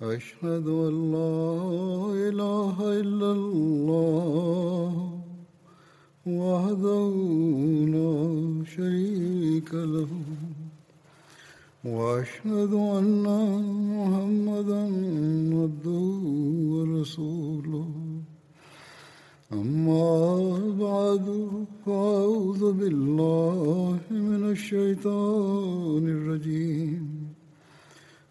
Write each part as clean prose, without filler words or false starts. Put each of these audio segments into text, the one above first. أشهد أن لا إله إلا الله وحده لا شريك له وأشهد أن محمدا عبده ورسوله أما بعد فأعوذ بالله من الشيطان الرجيم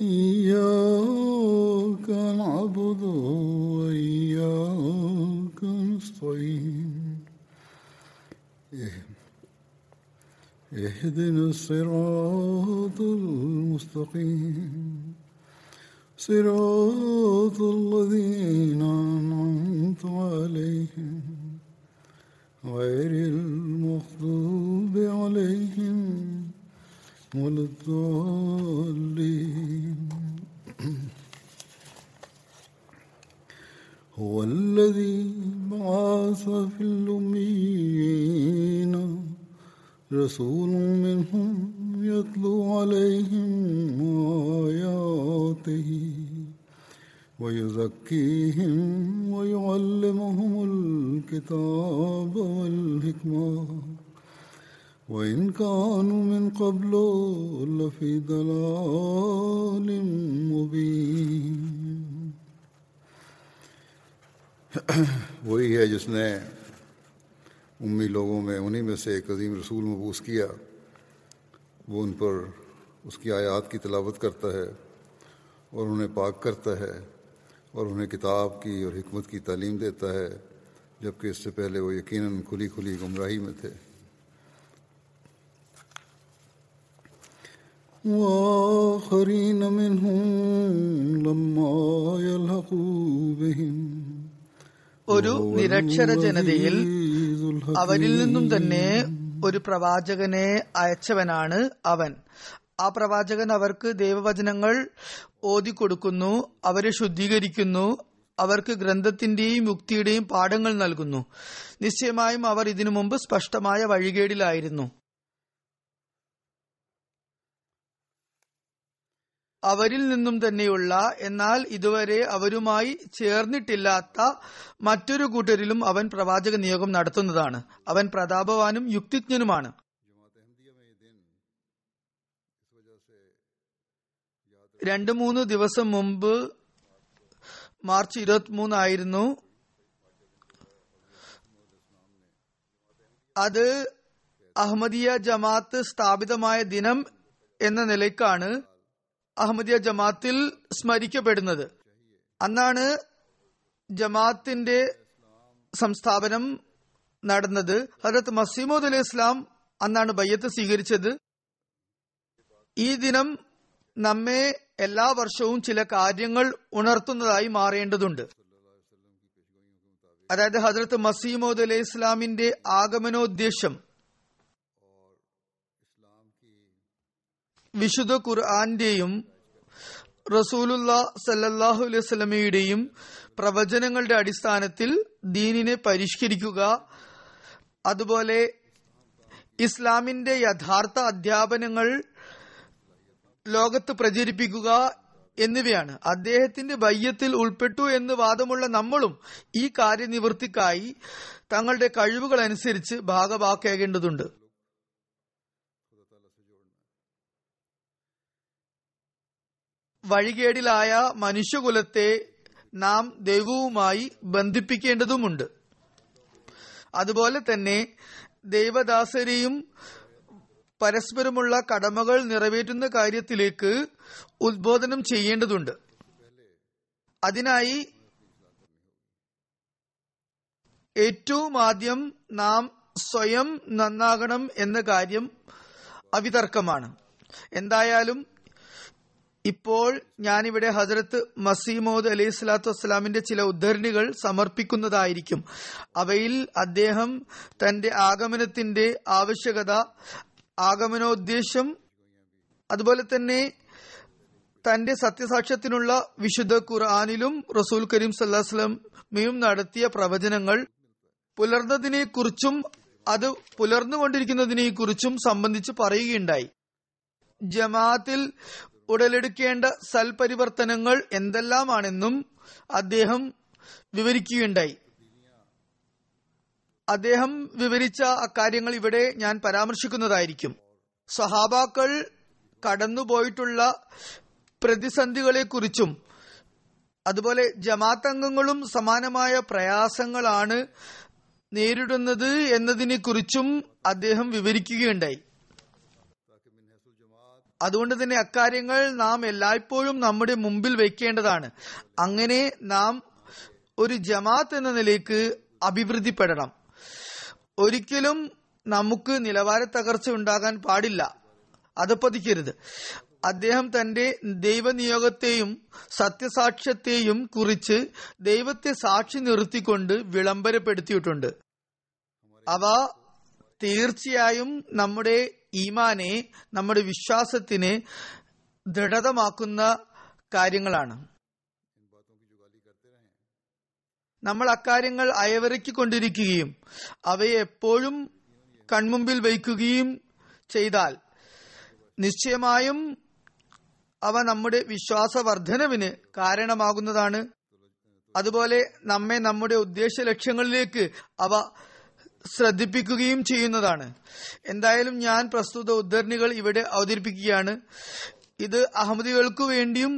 إياك نعبد وإياك نستعين اهدنا الصراط المستقيم صراط الذين أنعمت عليهم غير المغضوب عليهم ولا الضالين هو الذي بعث في الأميين رسول منهم يتلو عليهم آياته ويزكيهم ويعلمهم الكتاب والحكمة وإن كانوا من قبل لفي ضلال مبين وہی ہے جس نے امی لوگوں میں انہی میں سے ایک عظیم رسول مبعوث کیا، وہ ان پر اس کی آیات کی تلاوت کرتا ہے اور انہیں پاک کرتا ہے اور انہیں کتاب کی اور حکمت کی تعلیم دیتا ہے، جبکہ اس سے پہلے وہ یقیناً کھلی کھلی گمراہی میں تھے. وآخرین منہم لما یلحقوا بہم، ഒരു നിരക്ഷര ജനതയിൽ അവരിൽ നിന്നും തന്നെ ഒരു പ്രവാചകനെ അയച്ചവനാണ് അവൻ. ആ പ്രവാചകൻ അവർക്ക് ദൈവവചനങ്ങൾ ഓതിക്കൊടുക്കുന്നു, അവരെ ശുദ്ധീകരിക്കുന്നു, അവർക്ക് ഗ്രന്ഥത്തിന്റെയും യുക്തിയുടെയും പാഠങ്ങൾ നൽകുന്നു. നിശ്ചയമായും അവർ ഇതിനു മുമ്പ് സ്പഷ്ടമായ വഴികേടിലായിരുന്നു. അവരിൽ നിന്നും തന്നെയുള്ള, എന്നാൽ ഇതുവരെ അവരുമായി ചേർന്നിട്ടില്ലാത്ത മറ്റൊരു കൂട്ടരിലും അവൻ പ്രവാചക നിയോഗം നടത്തുന്നതാണ്. അവൻ പ്രതാപവാനും യുക്തിജ്ഞനുമാണ്. രണ്ടു മൂന്ന് ദിവസം മുമ്പ് മാർച്ച് 23 അത് അഹമ്മദിയ ജമാഅത്ത് സ്ഥാപിതമായ ദിനം എന്ന നിലയ്ക്കാണ് അഹമ്മദിയ ജമാത്തിൽ സ്മരിക്കപ്പെടുന്നത്. അന്നാണ് ജമാത്തിന്റെ സംസ്ഥാപനം നടന്നത്. ഹദരത്ത് മസീമോദ് അലൈഹി ഇസ്ലാം അന്നാണ് ബയ്യത്ത് സ്വീകരിച്ചത്. ഈ ദിനം നമ്മെ എല്ലാ വർഷവും ചില കാര്യങ്ങൾ ഉണർത്തുന്നതായി മാറേണ്ടതുണ്ട്. അതായത്, ഹദരത്ത് മസീമോദ് അലൈഹി ഇസ്ലാമിന്റെ ആഗമനോദ്ദേശം വിശുദ്ധ ഖുർആന്റെയും റസൂലുള്ളാഹി സല്ലല്ലാഹു അലൈഹി വസല്ലമയുടെയും പ്രവചനങ്ങളുടെ അടിസ്ഥാനത്തിൽ ദീനിനെ പരിഷ്കരിക്കുക, അതുപോലെ ഇസ്ലാമിന്റെ യഥാർത്ഥ അധ്യാപനങ്ങൾ ലോകത്ത് പ്രചരിപ്പിക്കുക എന്നിവയാണ്. അദ്ദേഹത്തിന്റെ ബയ്യത്തിൽ ഉൾപ്പെട്ടു എന്ന് വാദമുള്ള നമ്മളും ഈ കാര്യനിവൃത്തിക്കായി തങ്ങളുടെ കഴിവുകൾ അനുസരിച്ച് ഭാഗഭാക്കേണ്ടതുണ്ട്. വഴികേടിലായ മനുഷ്യകുലത്തെ നാം ദൈവവുമായി ബന്ധിപ്പിക്കേണ്ടതുമുണ്ട്. അതുപോലെ തന്നെ ദൈവദാസരെയും പരസ്പരമുള്ള കടമകൾ നിറവേറ്റുന്ന കാര്യത്തിലേക്ക് ഉദ്ബോധനം ചെയ്യേണ്ടതുണ്ട്. അതിനായി ഏറ്റവും ആദ്യം നാം സ്വയം നന്നാകണം എന്ന കാര്യം അവിതർക്കമാണ്. എന്തായാലും ഇപ്പോൾ ഞാനിവിടെ ഹസ്രത്ത് മസീഹ് മൗഊദ് അലൈഹി സ്വലാത്തു വസ്സലാമിന്റെ ചില ഉദ്ധരണികൾ സമർപ്പിക്കുന്നതായിരിക്കും. അവയിൽ അദ്ദേഹം തന്റെ ആഗമനത്തിന്റെ ആവശ്യകത, ആഗമനോദ്ദേശം, അതുപോലെ തന്നെ തന്റെ സത്യസാക്ഷ്യത്തിനുള്ള വിശുദ്ധ ഖുർആനിലും റസൂൽ കരീം സല്ലല്ലാഹു അലൈഹി വസല്ലമയും നടത്തിയ പ്രവചനങ്ങൾ, പുലർന്നതിനെ കുറിച്ചും അത് പുലർന്നുകൊണ്ടിരിക്കുന്നതിനെ കുറിച്ചും സംബന്ധിച്ച് പറയുകയുണ്ടായി. ജമാഅത്തിൽ ഉടലെടുക്കേണ്ട സൽപരിവർത്തനങ്ങൾ എന്തെല്ലാമാണെന്നും അദ്ദേഹം വിവരിക്കുകയുണ്ടായി. അദ്ദേഹം വിവരിച്ച അക്കാര്യങ്ങൾ ഇവിടെ ഞാൻ പരാമർശിക്കുന്നതായിരിക്കും. സഹാബാക്കൾ കടന്നുപോയിട്ടുള്ള പ്രതിസന്ധികളെക്കുറിച്ചും അതുപോലെ ജമാഅത്ത് അംഗങ്ങളും സമാനമായ പ്രയാസങ്ങളാണ് നേരിടുന്നത് എന്നതിനെക്കുറിച്ചും അദ്ദേഹം വിവരിക്കുകയുണ്ടായി. അതുകൊണ്ട് തന്നെ അക്കാര്യങ്ങൾ നാം എല്ലായ്പ്പോഴും നമ്മുടെ മുമ്പിൽ വയ്ക്കേണ്ടതാണ്. അങ്ങനെ നാം ഒരു ജമാഅത്ത് എന്ന നിലയ്ക്ക് അഭിവൃദ്ധിപ്പെടണം. ഒരിക്കലും നമുക്ക് നിലവാര തകർച്ച ഉണ്ടാകാൻ പാടില്ല, അത് പതിക്കരുത്. അദ്ദേഹം തന്റെ ദൈവനിയോഗത്തെയും സത്യസാക്ഷ്യത്തെയും കുറിച്ച് ദൈവത്തെ സാക്ഷി നിർത്തിക്കൊണ്ട് വിളംബരപ്പെടുത്തിയിട്ടുണ്ട്. അവ തീർച്ചയായും നമ്മുടെ ഈമാനെ, നമ്മുടെ വിശ്വാസത്തിനെ ദൃഢതമാക്കുന്ന കാര്യങ്ങളാണ്. നമ്മൾ അക്കാര്യങ്ങൾ അയവറക്കിക്കൊണ്ടിരിക്കുകയും അവയെ എപ്പോഴും കൺമുമ്പിൽ വയ്ക്കുകയും ചെയ്താൽ നിശ്ചയമായും അവ നമ്മുടെ വിശ്വാസവർദ്ധനവിന് കാരണമാകുന്നതാണ്. അതുപോലെ നമ്മെ നമ്മുടെ ഉദ്ദേശ ലക്ഷ്യങ്ങളിലേക്ക് അവ ശ്രദ്ധിപ്പിക്കുകയും ചെയ്യുന്നതാണ്. എന്തായാലും ഞാൻ പ്രസ്തുത ഉദ്ധരണികൾ ഇവിടെ അവതരിപ്പിക്കുകയാണ്. ഇത് അഹമ്മദികൾക്കു വേണ്ടിയും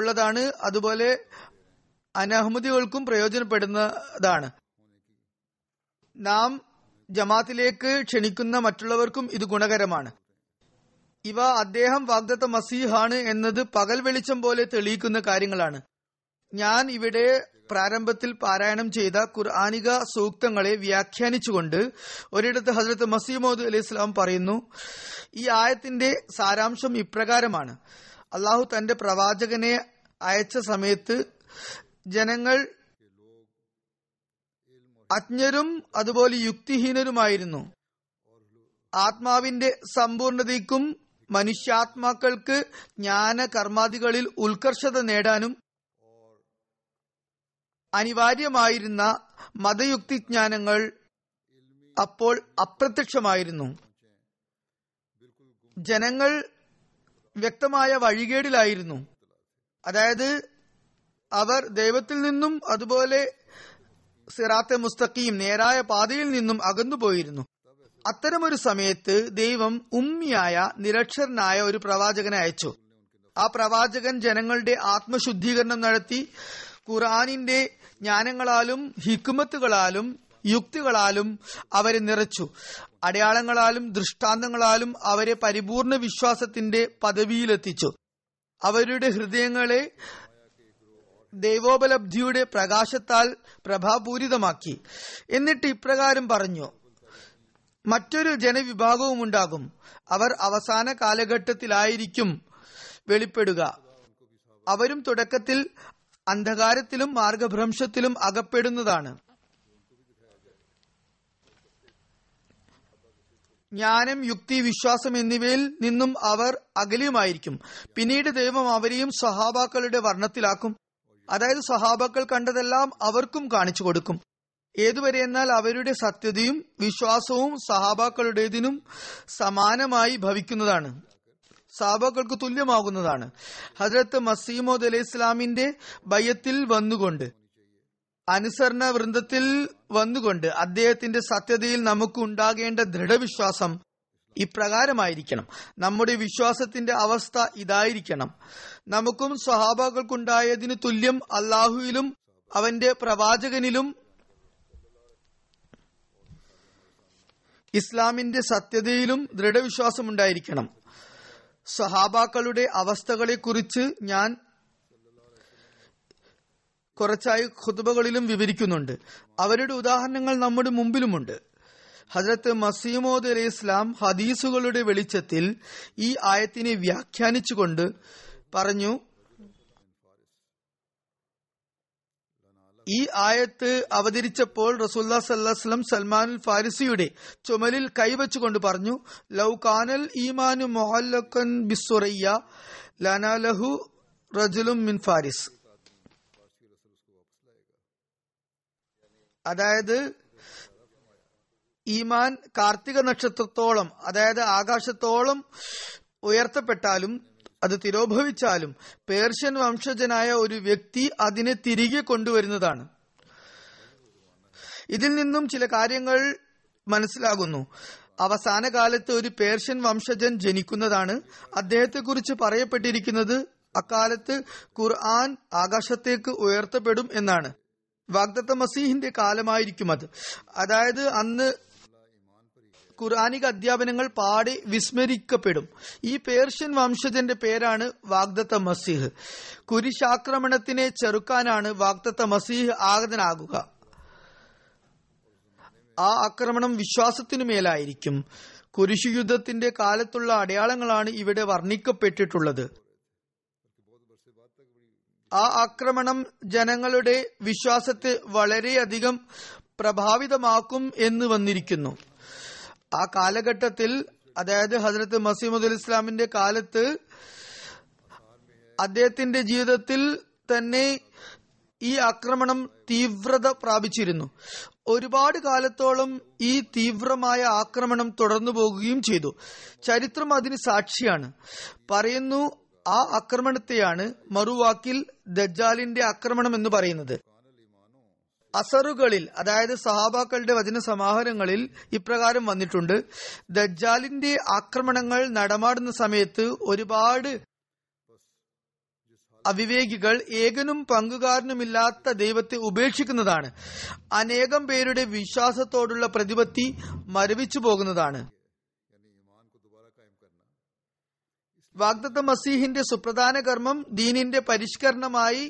ഉള്ളതാണ്, അതുപോലെ അനഹമ്മദികൾക്കും പ്രയോജനപ്പെടുന്നതാണ്. നാം ജമാഅത്തിലേക്ക് ക്ഷണിക്കുന്ന മറ്റുള്ളവർക്കും ഇത് ഗുണകരമാണ്. ഇവ അദ്ദേഹം വാഗ്ദത്ത മസീഹാണ് എന്നത് പകൽ വെളിച്ചം പോലെ തെളിയിക്കുന്ന കാര്യങ്ങളാണ്. ഞാൻ ഇവിടെ പ്രാരംഭത്തിൽ പാരായണം ചെയ്ത ഖുർആനിക സൂക്തങ്ങളെ വ്യാഖ്യാനിച്ചുകൊണ്ട് ഒരിടത്ത് ഹസ്രത്ത് മസീഹ് മൗഊദ് അലൈഹി സ്വലാം പറയുന്നു, ഈ ആയത്തിന്റെ സാരാംശം ഇപ്രകാരമാണ്: അള്ളാഹു തന്റെ പ്രവാചകനെ അയച്ച സമയത്ത് ജനങ്ങൾ അജ്ഞരും അതുപോലെ യുക്തിഹീനരുമായിരുന്നു. ആത്മാവിന്റെ സമ്പൂർണതയ്ക്കും മനുഷ്യാത്മാക്കൾക്ക് ജ്ഞാന കർമാദികളിൽ ഉത്കർഷത നേടാനും അനിവാര്യമായിരുന്ന മതയുക്തി ജ്ഞാനങ്ങൾ അപ്പോൾ അപ്രത്യക്ഷമായിരുന്നു. ജനങ്ങൾ വ്യക്തമായ വഴികേടിലായിരുന്നു. അതായത് അവർ ദൈവത്തിൽ നിന്നും അതുപോലെ സിറാത്തെ മുസ്തഖീം, നേരായ പാതയിൽ നിന്നും അകന്നുപോയിരുന്നു. അത്തരമൊരു സമയത്ത് ദൈവം ഉമ്മിയായ നിരക്ഷരനായ ഒരു പ്രവാചകനെ അയച്ചു. ആ പ്രവാചകൻ ജനങ്ങളുടെ ആത്മശുദ്ധീകരണം നടത്തി ഖുർആനിന്റെ ജ്ഞാനങ്ങളാലും ഹിക്മത്തുകളാലും യുക്തികളാലും അവരെ നിറച്ചു. അടയാളങ്ങളാലും ദൃഷ്ടാന്തങ്ങളാലും അവരെ പരിപൂർണ വിശ്വാസത്തിന്റെ പദവിയിലെത്തിച്ചു. അവരുടെ ഹൃദയങ്ങളെ ദൈവോപലബ്ധിയുടെ പ്രകാശത്താൽ പ്രഭാപൂരിതമാക്കി. എന്നിട്ട് ഇപ്രകാരം പറഞ്ഞു: മറ്റൊരു ജനവിഭാഗവും ഉണ്ടാകും, അവർ അവസാന കാലഘട്ടത്തിലായിരിക്കും വെളിപ്പെടുക. അവരും തുടക്കത്തിൽ അന്ധകാരത്തിലും മാർഗഭ്രംശത്തിലും അകപ്പെടുന്നതാണ്. ജ്ഞാനം, യുക്തി, വിശ്വാസം എന്നിവയിൽ നിന്നും അവർ അകലെയുമായിരിക്കും. പിന്നീട് ദൈവം അവരെയും സഹാബാക്കളുടെ വർണ്ണത്തിലാക്കും. അതായത് സഹാബാക്കൾ കണ്ടതെല്ലാം അവർക്കും കാണിച്ചു കൊടുക്കും. ഏതുവരെ എന്നാൽ അവരുടെ സത്യതയും വിശ്വാസവും സഹാബാക്കളുടേതിനും സമാനമായി ഭവിക്കുന്നതാണ്, സഹാബാക്കൾക്ക് തുല്യമാകുന്നതാണ്. ഹസ്രത്ത് മസീഹ് മൗഊദ് അലൈഹി ഇസ്ലാമിന്റെ ബയ്യത്തിൽ വന്നുകൊണ്ട്, അനുസരണ വൃന്ദത്തിൽ വന്നുകൊണ്ട് അദ്ദേഹത്തിന്റെ സത്യതയിൽ നമുക്ക് ഉണ്ടാകേണ്ട ദൃഢവിശ്വാസം ഇപ്രകാരമായിരിക്കണം. നമ്മുടെ വിശ്വാസത്തിന്റെ അവസ്ഥ ഇതായിരിക്കണം. നമുക്കും സഹാബാക്കൾക്കുണ്ടായതിനു തുല്യം അല്ലാഹുവിലും അവന്റെ പ്രവാചകനിലും ഇസ്ലാമിന്റെ സത്യതയിലും ദൃഢവിശ്വാസമുണ്ടായിരിക്കണം. സഹാബാക്കളുടെ അവസ്ഥകളെക്കുറിച്ച് ഞാൻ കുറച്ചായി ഖുതുബകളിലും വിവരിക്കുന്നുണ്ട്. അവരുടെ ഉദാഹരണങ്ങൾ നമ്മുടെ മുമ്പിലുമുണ്ട്. ഹസ്രത്ത് മസീഹ് മൗഊദ് അലൈഹി ഇസ്ലാം ഹദീസുകളുടെ വെളിച്ചത്തിൽ ഈ ആയത്തിനെ വ്യാഖ്യാനിച്ചുകൊണ്ട് പറഞ്ഞു. ഈ ആയത്ത് അവതരിച്ചപ്പോൾ റസൂലുള്ളാഹി സ്വല്ലല്ലാഹു അലൈഹി വസല്ലം സൽമാൻ ഫാരിസിയുടെ ചുമലിൽ കൈവച്ചുകൊണ്ട് പറഞ്ഞു, ലൗ കാനൽ ഈമാനു മുഅല്ലഖൻ ബിസ്സുറയ്യ ലനാലഹു റജുലുൻ മിൻ ഫാരിസ്. അതായത് ഈമാൻ കാർത്തിക നക്ഷത്രത്തോളം, അതായത് ആകാശത്തോളം ഉയർത്തപ്പെട്ടാലും അത് തിരോഭവിച്ചാലും പേർഷ്യൻ വംശജനായ ഒരു വ്യക്തി അതിനെ തിരികെ കൊണ്ടുവരുന്നതാണ്. ഇതിൽ നിന്നും ചില കാര്യങ്ങൾ മനസ്സിലാകുന്നു. അവസാന കാലത്ത് ഒരു പേർഷ്യൻ വംശജൻ ജനിക്കുന്നതാണ്. അദ്ദേഹത്തെക്കുറിച്ച് പറയപ്പെട്ടിരിക്കുന്നത് അക്കാലത്ത് ഖുർആൻ ആകാശത്തേക്ക് ഉയർത്തപ്പെടും എന്നാണ്. വാഗ്ദത്ത മസീഹിന്റെ കാലമായിരിക്കും അത്. അതായത് അന്ന് ഖുർആനിക അധ്യാപനങ്ങൾ പാടി വിസ്മരിക്കപ്പെടും. ഈ പേർഷ്യൻ വംശജന്റെ പേരാണ് വാഗ്ദത്ത മസീഹ്. കുരിശാക്രമണത്തിനെ ചെറുക്കാനാണ് വാഗ്ദത്ത മസീഹ് ആഗതനാകുക. ആ ആക്രമണം വിശ്വാസത്തിനു മേലായിരിക്കും. കുരിശു യുദ്ധത്തിന്റെ കാലത്തുള്ള അടയാളങ്ങളാണ് ഇവിടെ വർണ്ണിക്കപ്പെട്ടിട്ടുള്ളത്. ആ ആക്രമണം ജനങ്ങളുടെ വിശ്വാസത്തെ വളരെയധികം പ്രഭാവിതമാക്കും എന്ന് വന്നിരിക്കുന്നു. ആ കാലഘട്ടത്തിൽ, അതായത് ഹസ്രത്ത് മസീഹുൽ ഇസ്ലാമിന്റെ കാലത്ത്, അദ്ദേഹത്തിന്റെ ജീവിതത്തിൽ തന്നെ ഈ ആക്രമണം തീവ്രത പ്രാപിച്ചിരുന്നു. ഒരുപാട് കാലത്തോളം ഈ തീവ്രമായ ആക്രമണം തുടർന്നു പോകുകയും ചെയ്തു. ചരിത്രം അതിന് സാക്ഷിയാണ്. പറയുന്നു, ആ ആക്രമണത്തെയാണ് മറുവാക്കിൽ ദജ്ജാലിന്റെ ആക്രമണം എന്ന് പറയുന്നത്. അസറുകളിൽ, അതായത് സഹാബാക്കളുടെ വചന സമാഹാരങ്ങളിൽ ഇപ്രകാരം വന്നിട്ടുണ്ട്: ദജ്ജാലിന്റെ ആക്രമണങ്ങൾ നടമാടുന്ന സമയത്ത് ഒരുപാട് അവിവേകികൾ ഏകനും പങ്കുകാരനുമില്ലാത്ത ദൈവത്തെ ഉപേക്ഷിക്കുന്നതാണ്. അനേകം പേരുടെ വിശ്വാസത്തോടുള്ള പ്രതിപത്തി മരവിച്ചു പോകുന്നതാണ്. വാഗ്ദത്ത മസീഹിന്റെ സുപ്രധാന കർമ്മം ദീനിന്റെ പരിഷ്കരണമായി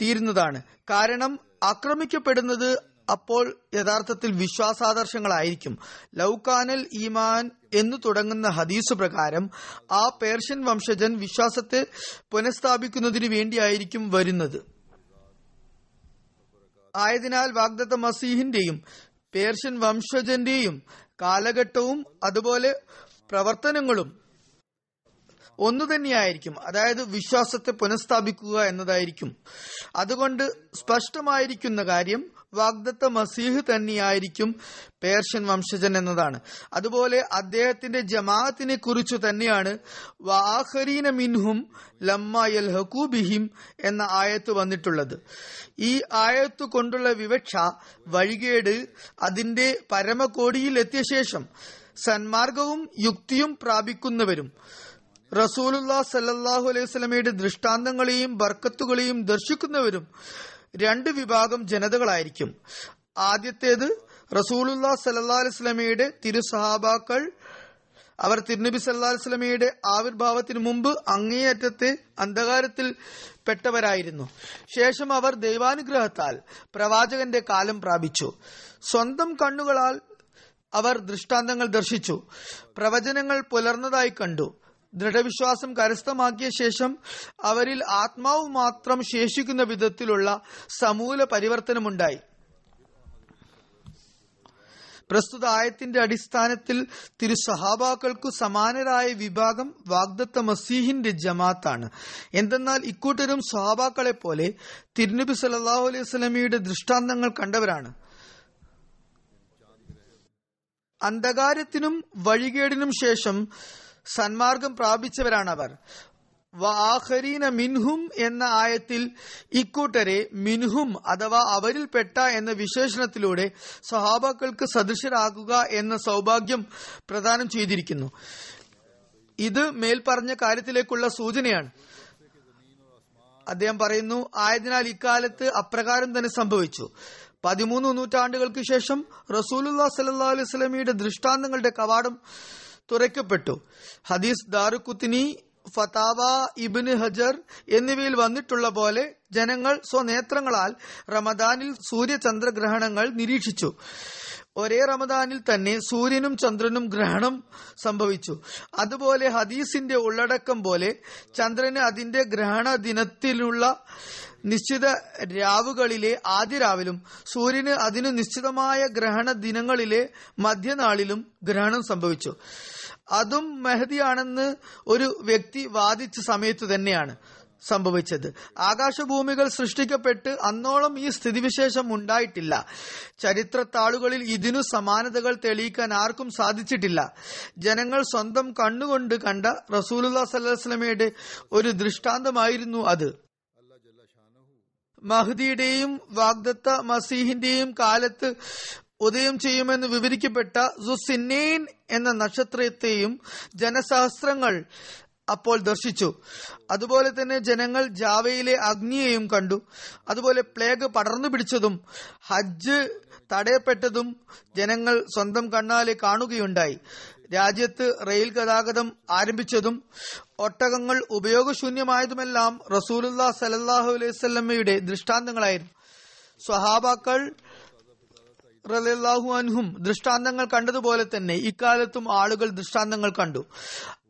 തീരുന്നതാണ്. കാരണം ആക്രമിക്കപ്പെടുന്നത് അപ്പോൾ യഥാർത്ഥത്തിൽ വിശ്വാസാദർശങ്ങളായിരിക്കും. ലൗകാനൽ ഈമാൻ എന്ന് തുടങ്ങുന്ന ഹദീസ് പ്രകാരം ആ പേർഷ്യൻ വംശജൻ വിശ്വാസത്തെ പുനഃസ്ഥാപിക്കുന്നതിനു വേണ്ടിയായിരിക്കും വരുന്നത്. ആയതിനാൽ വാഗ്ദത്ത മസീഹിന്റെയും പേർഷ്യൻ വംശജന്റെയും കാലഘട്ടവും അതുപോലെ പ്രവർത്തനങ്ങളും ഒന്നുതന്നെയായിരിക്കും. അതായത് വിശ്വാസത്തെ പുനഃസ്ഥാപിക്കുക എന്നതായിരിക്കും. അതുകൊണ്ട് സ്പഷ്ടമായിരിക്കുന്ന കാര്യം വാഗ്ദത്ത മസീഹ് തന്നെയായിരിക്കും പേർഷ്യൻ വംശജൻ എന്നതാണ്. അതുപോലെ അദ്ദേഹത്തിന്റെ ജമാഅത്തിനെ കുറിച്ചു തന്നെയാണ് വാഖരീന മിൻഹും ലമ്മ യൽഹഖൂ ബിഹിം എന്ന ആയത്ത് വന്നിട്ടുള്ളത്. ഈ ആയത്ത് കൊണ്ടുള്ള വിവക്ഷ, വഴികേട് അതിന്റെ പരമകോടിയിൽ എത്തിയ ശേഷം സന്മാർഗവും യുക്തിയും പ്രാപിക്കുന്നവരും റസൂലുള്ളാഹി സ്വല്ലല്ലാഹു അലൈഹി വസല്ലമയുടെ ദൃഷ്ടാന്തങ്ങളെയും ബർക്കത്തുകളെയും ദർശിക്കുന്നവരും രണ്ട് വിഭാഗം ജനതകളായിരിക്കും. ആദ്യത്തേത് റസൂലുള്ളാഹി സ്വല്ലല്ലാഹു അലൈഹി വസല്ലമയുടെ തിരുസഹാബാക്കൾ. അവർ തിരുനബി സല്ലല്ലാഹു അലൈഹി വസല്ലമയുടെ ആവിർഭാവത്തിനു മുമ്പ് അങ്ങേയറ്റത്തെ അന്ധകാരത്തിൽ പെട്ടവരായിരുന്നു. ശേഷം അവർ ദൈവാനുഗ്രഹത്താൽ പ്രവാചകന്റെ കാലം പ്രാപിച്ചു. സ്വന്തം കണ്ണുകളാൽ അവർ ദൃഷ്ടാന്തങ്ങൾ ദർശിച്ചു, പ്രവചനങ്ങൾ പുലർന്നതായി കണ്ടു. ദൃഢവിശ്വാസം കരസ്ഥമാക്കിയ ശേഷം അവരിൽ ആത്മാവ് മാത്രം ശേഷിക്കുന്ന വിധത്തിലുള്ള സമൂല പരിവർത്തനമുണ്ടായി. പ്രസ്തുത ആയത്തിന്റെ അടിസ്ഥാനത്തിൽ തിരുസഹാബാക്കൾക്കു സമാനരായ വിഭാഗം വാഗ്ദത്ത മസീഹിന്റെ ജമാഅത്താണ്. എന്തെന്നാൽ ഇക്കൂട്ടരും സഹാബാക്കളെ പോലെ തിരുനബി സല്ലല്ലാഹു അലൈഹി വസല്ലമയുടെ ദൃഷ്ടാന്തങ്ങൾ കണ്ടവരാണ്. അന്ധകാരത്തിനും വഴികേടിനും ശേഷം സന്മാർഗം പ്രാപിച്ചവരാണവർ. വാഖരീന മിൻഹും എന്ന ആയത്തിൽ ഇക്കൂട്ടരെ മിൻഹും അഥവാ അവരിൽപ്പെട്ട എന്ന വിശേഷണത്തിലൂടെ സഹാബാക്കൾക്ക് സദൃശരാകുക എന്ന സൗഭാഗ്യം പ്രദാനം ചെയ്തിരിക്കുന്നു. ഇത് മേൽപ്പറഞ്ഞ കാര്യത്തിലേക്കുള്ള സൂചനയാണ്. അദ്ദേഹം പറയുന്നു, ആയതിനാൽ ഇക്കാലത്ത് അപ്രകാരം തന്നെ സംഭവിച്ചു. 13 നൂറ്റാണ്ടുകൾക്ക് ശേഷം റസൂലുള്ളാഹി സ്വല്ലല്ലാഹു അലൈഹി വസല്ലമയുടെ ദൃഷ്ടാന്തങ്ങളുടെ കവാടം തുറക്കപ്പെട്ടു. ഹദീസ് ദാറുഖുത്നി, ഫതാവ, ഇബ്നു ഹജർ എന്നിവയിൽ വന്നിട്ടുള്ള പോലെ ജനങ്ങൾ സ്വനേത്രങ്ങളാൽ റമദാനിൽ സൂര്യചന്ദ്രഗ്രഹണങ്ങൾ നിരീക്ഷിച്ചു. ഒരേ റമദാനിൽ തന്നെ സൂര്യനും ചന്ദ്രനും ഗ്രഹണം സംഭവിച്ചു. അതുപോലെ ഹദീസിന്റെ ഉള്ളടക്കം പോലെ ചന്ദ്രന് അതിന്റെ ഗ്രഹണ ദിനത്തിലുള്ള നിശ്ചിത രാവുകളിലെ ആദ്യ രാവിലും സൂര്യന് അതിന് നിശ്ചിതമായ ഗ്രഹണ ദിനങ്ങളിലെ മധ്യനാളിലും ഗ്രഹണം സംഭവിച്ചു. അതും മെഹദിയാണെന്ന് ഒരു വ്യക്തി വാദിച്ച സമയത്തു തന്നെയാണ് സംഭവിച്ചത്. ആകാശഭൂമികൾ സൃഷ്ടിക്കപ്പെട്ട് അന്നോളം ഈ സ്ഥിതിവിശേഷം ഉണ്ടായിട്ടില്ല. ചരിത്രത്താളുകളിൽ ഇതിനു സമാനതകൾ തെളിയിക്കാൻ ആർക്കും സാധിച്ചിട്ടില്ല. ജനങ്ങൾ സ്വന്തം കണ്ണുകൊണ്ട് കണ്ട റസൂലുള്ളാഹി സ്വല്ലല്ലാഹു അലൈഹി വസല്ലമയുടെ ഒരു ദൃഷ്ടാന്തമായിരുന്നു അത്. മഹ്ദിയുടെയും വാഗ്ദത്ത മസീഹിന്റെയും കാലത്ത് ഉദയം ചെയ്യുമെന്ന് വിവരിക്കപ്പെട്ട സുസിന്നൈൻ എന്ന നക്ഷത്രത്തെയും ജനസഹസ്രങ്ങൾ അപ്പോൾ ദർശിച്ചു. അതുപോലെ തന്നെ ജനങ്ങൾ ജാവയിലെ അഗ്നിയെയും കണ്ടു. അതുപോലെ പ്ലേഗ് പടർന്നു പിടിച്ചതും ഹജ്ജ് തടയപ്പെട്ടതും ജനങ്ങൾ സ്വന്തം കണ്ണാലെ കാണുകയുണ്ടായി. രാജ്യത്ത് റെയിൽ ഗതാഗതം ആരംഭിച്ചതും ഒട്ടകങ്ങൾ ഉപയോഗശൂന്യമായതുമെല്ലാം റസൂലുള്ളാഹി സ്വല്ലല്ലാഹു അലൈഹി വസല്ലമയുടെ ദൃഷ്ടാന്തങ്ങളായിരുന്നു. സ്വഹാബാക്കൾ റളിയല്ലാഹു അൻഹും ദൃഷ്ടാന്തങ്ങൾ കണ്ടതുപോലെ തന്നെ ഇക്കാലത്തും ആളുകൾ ദൃഷ്ടാന്തങ്ങൾ കണ്ടു.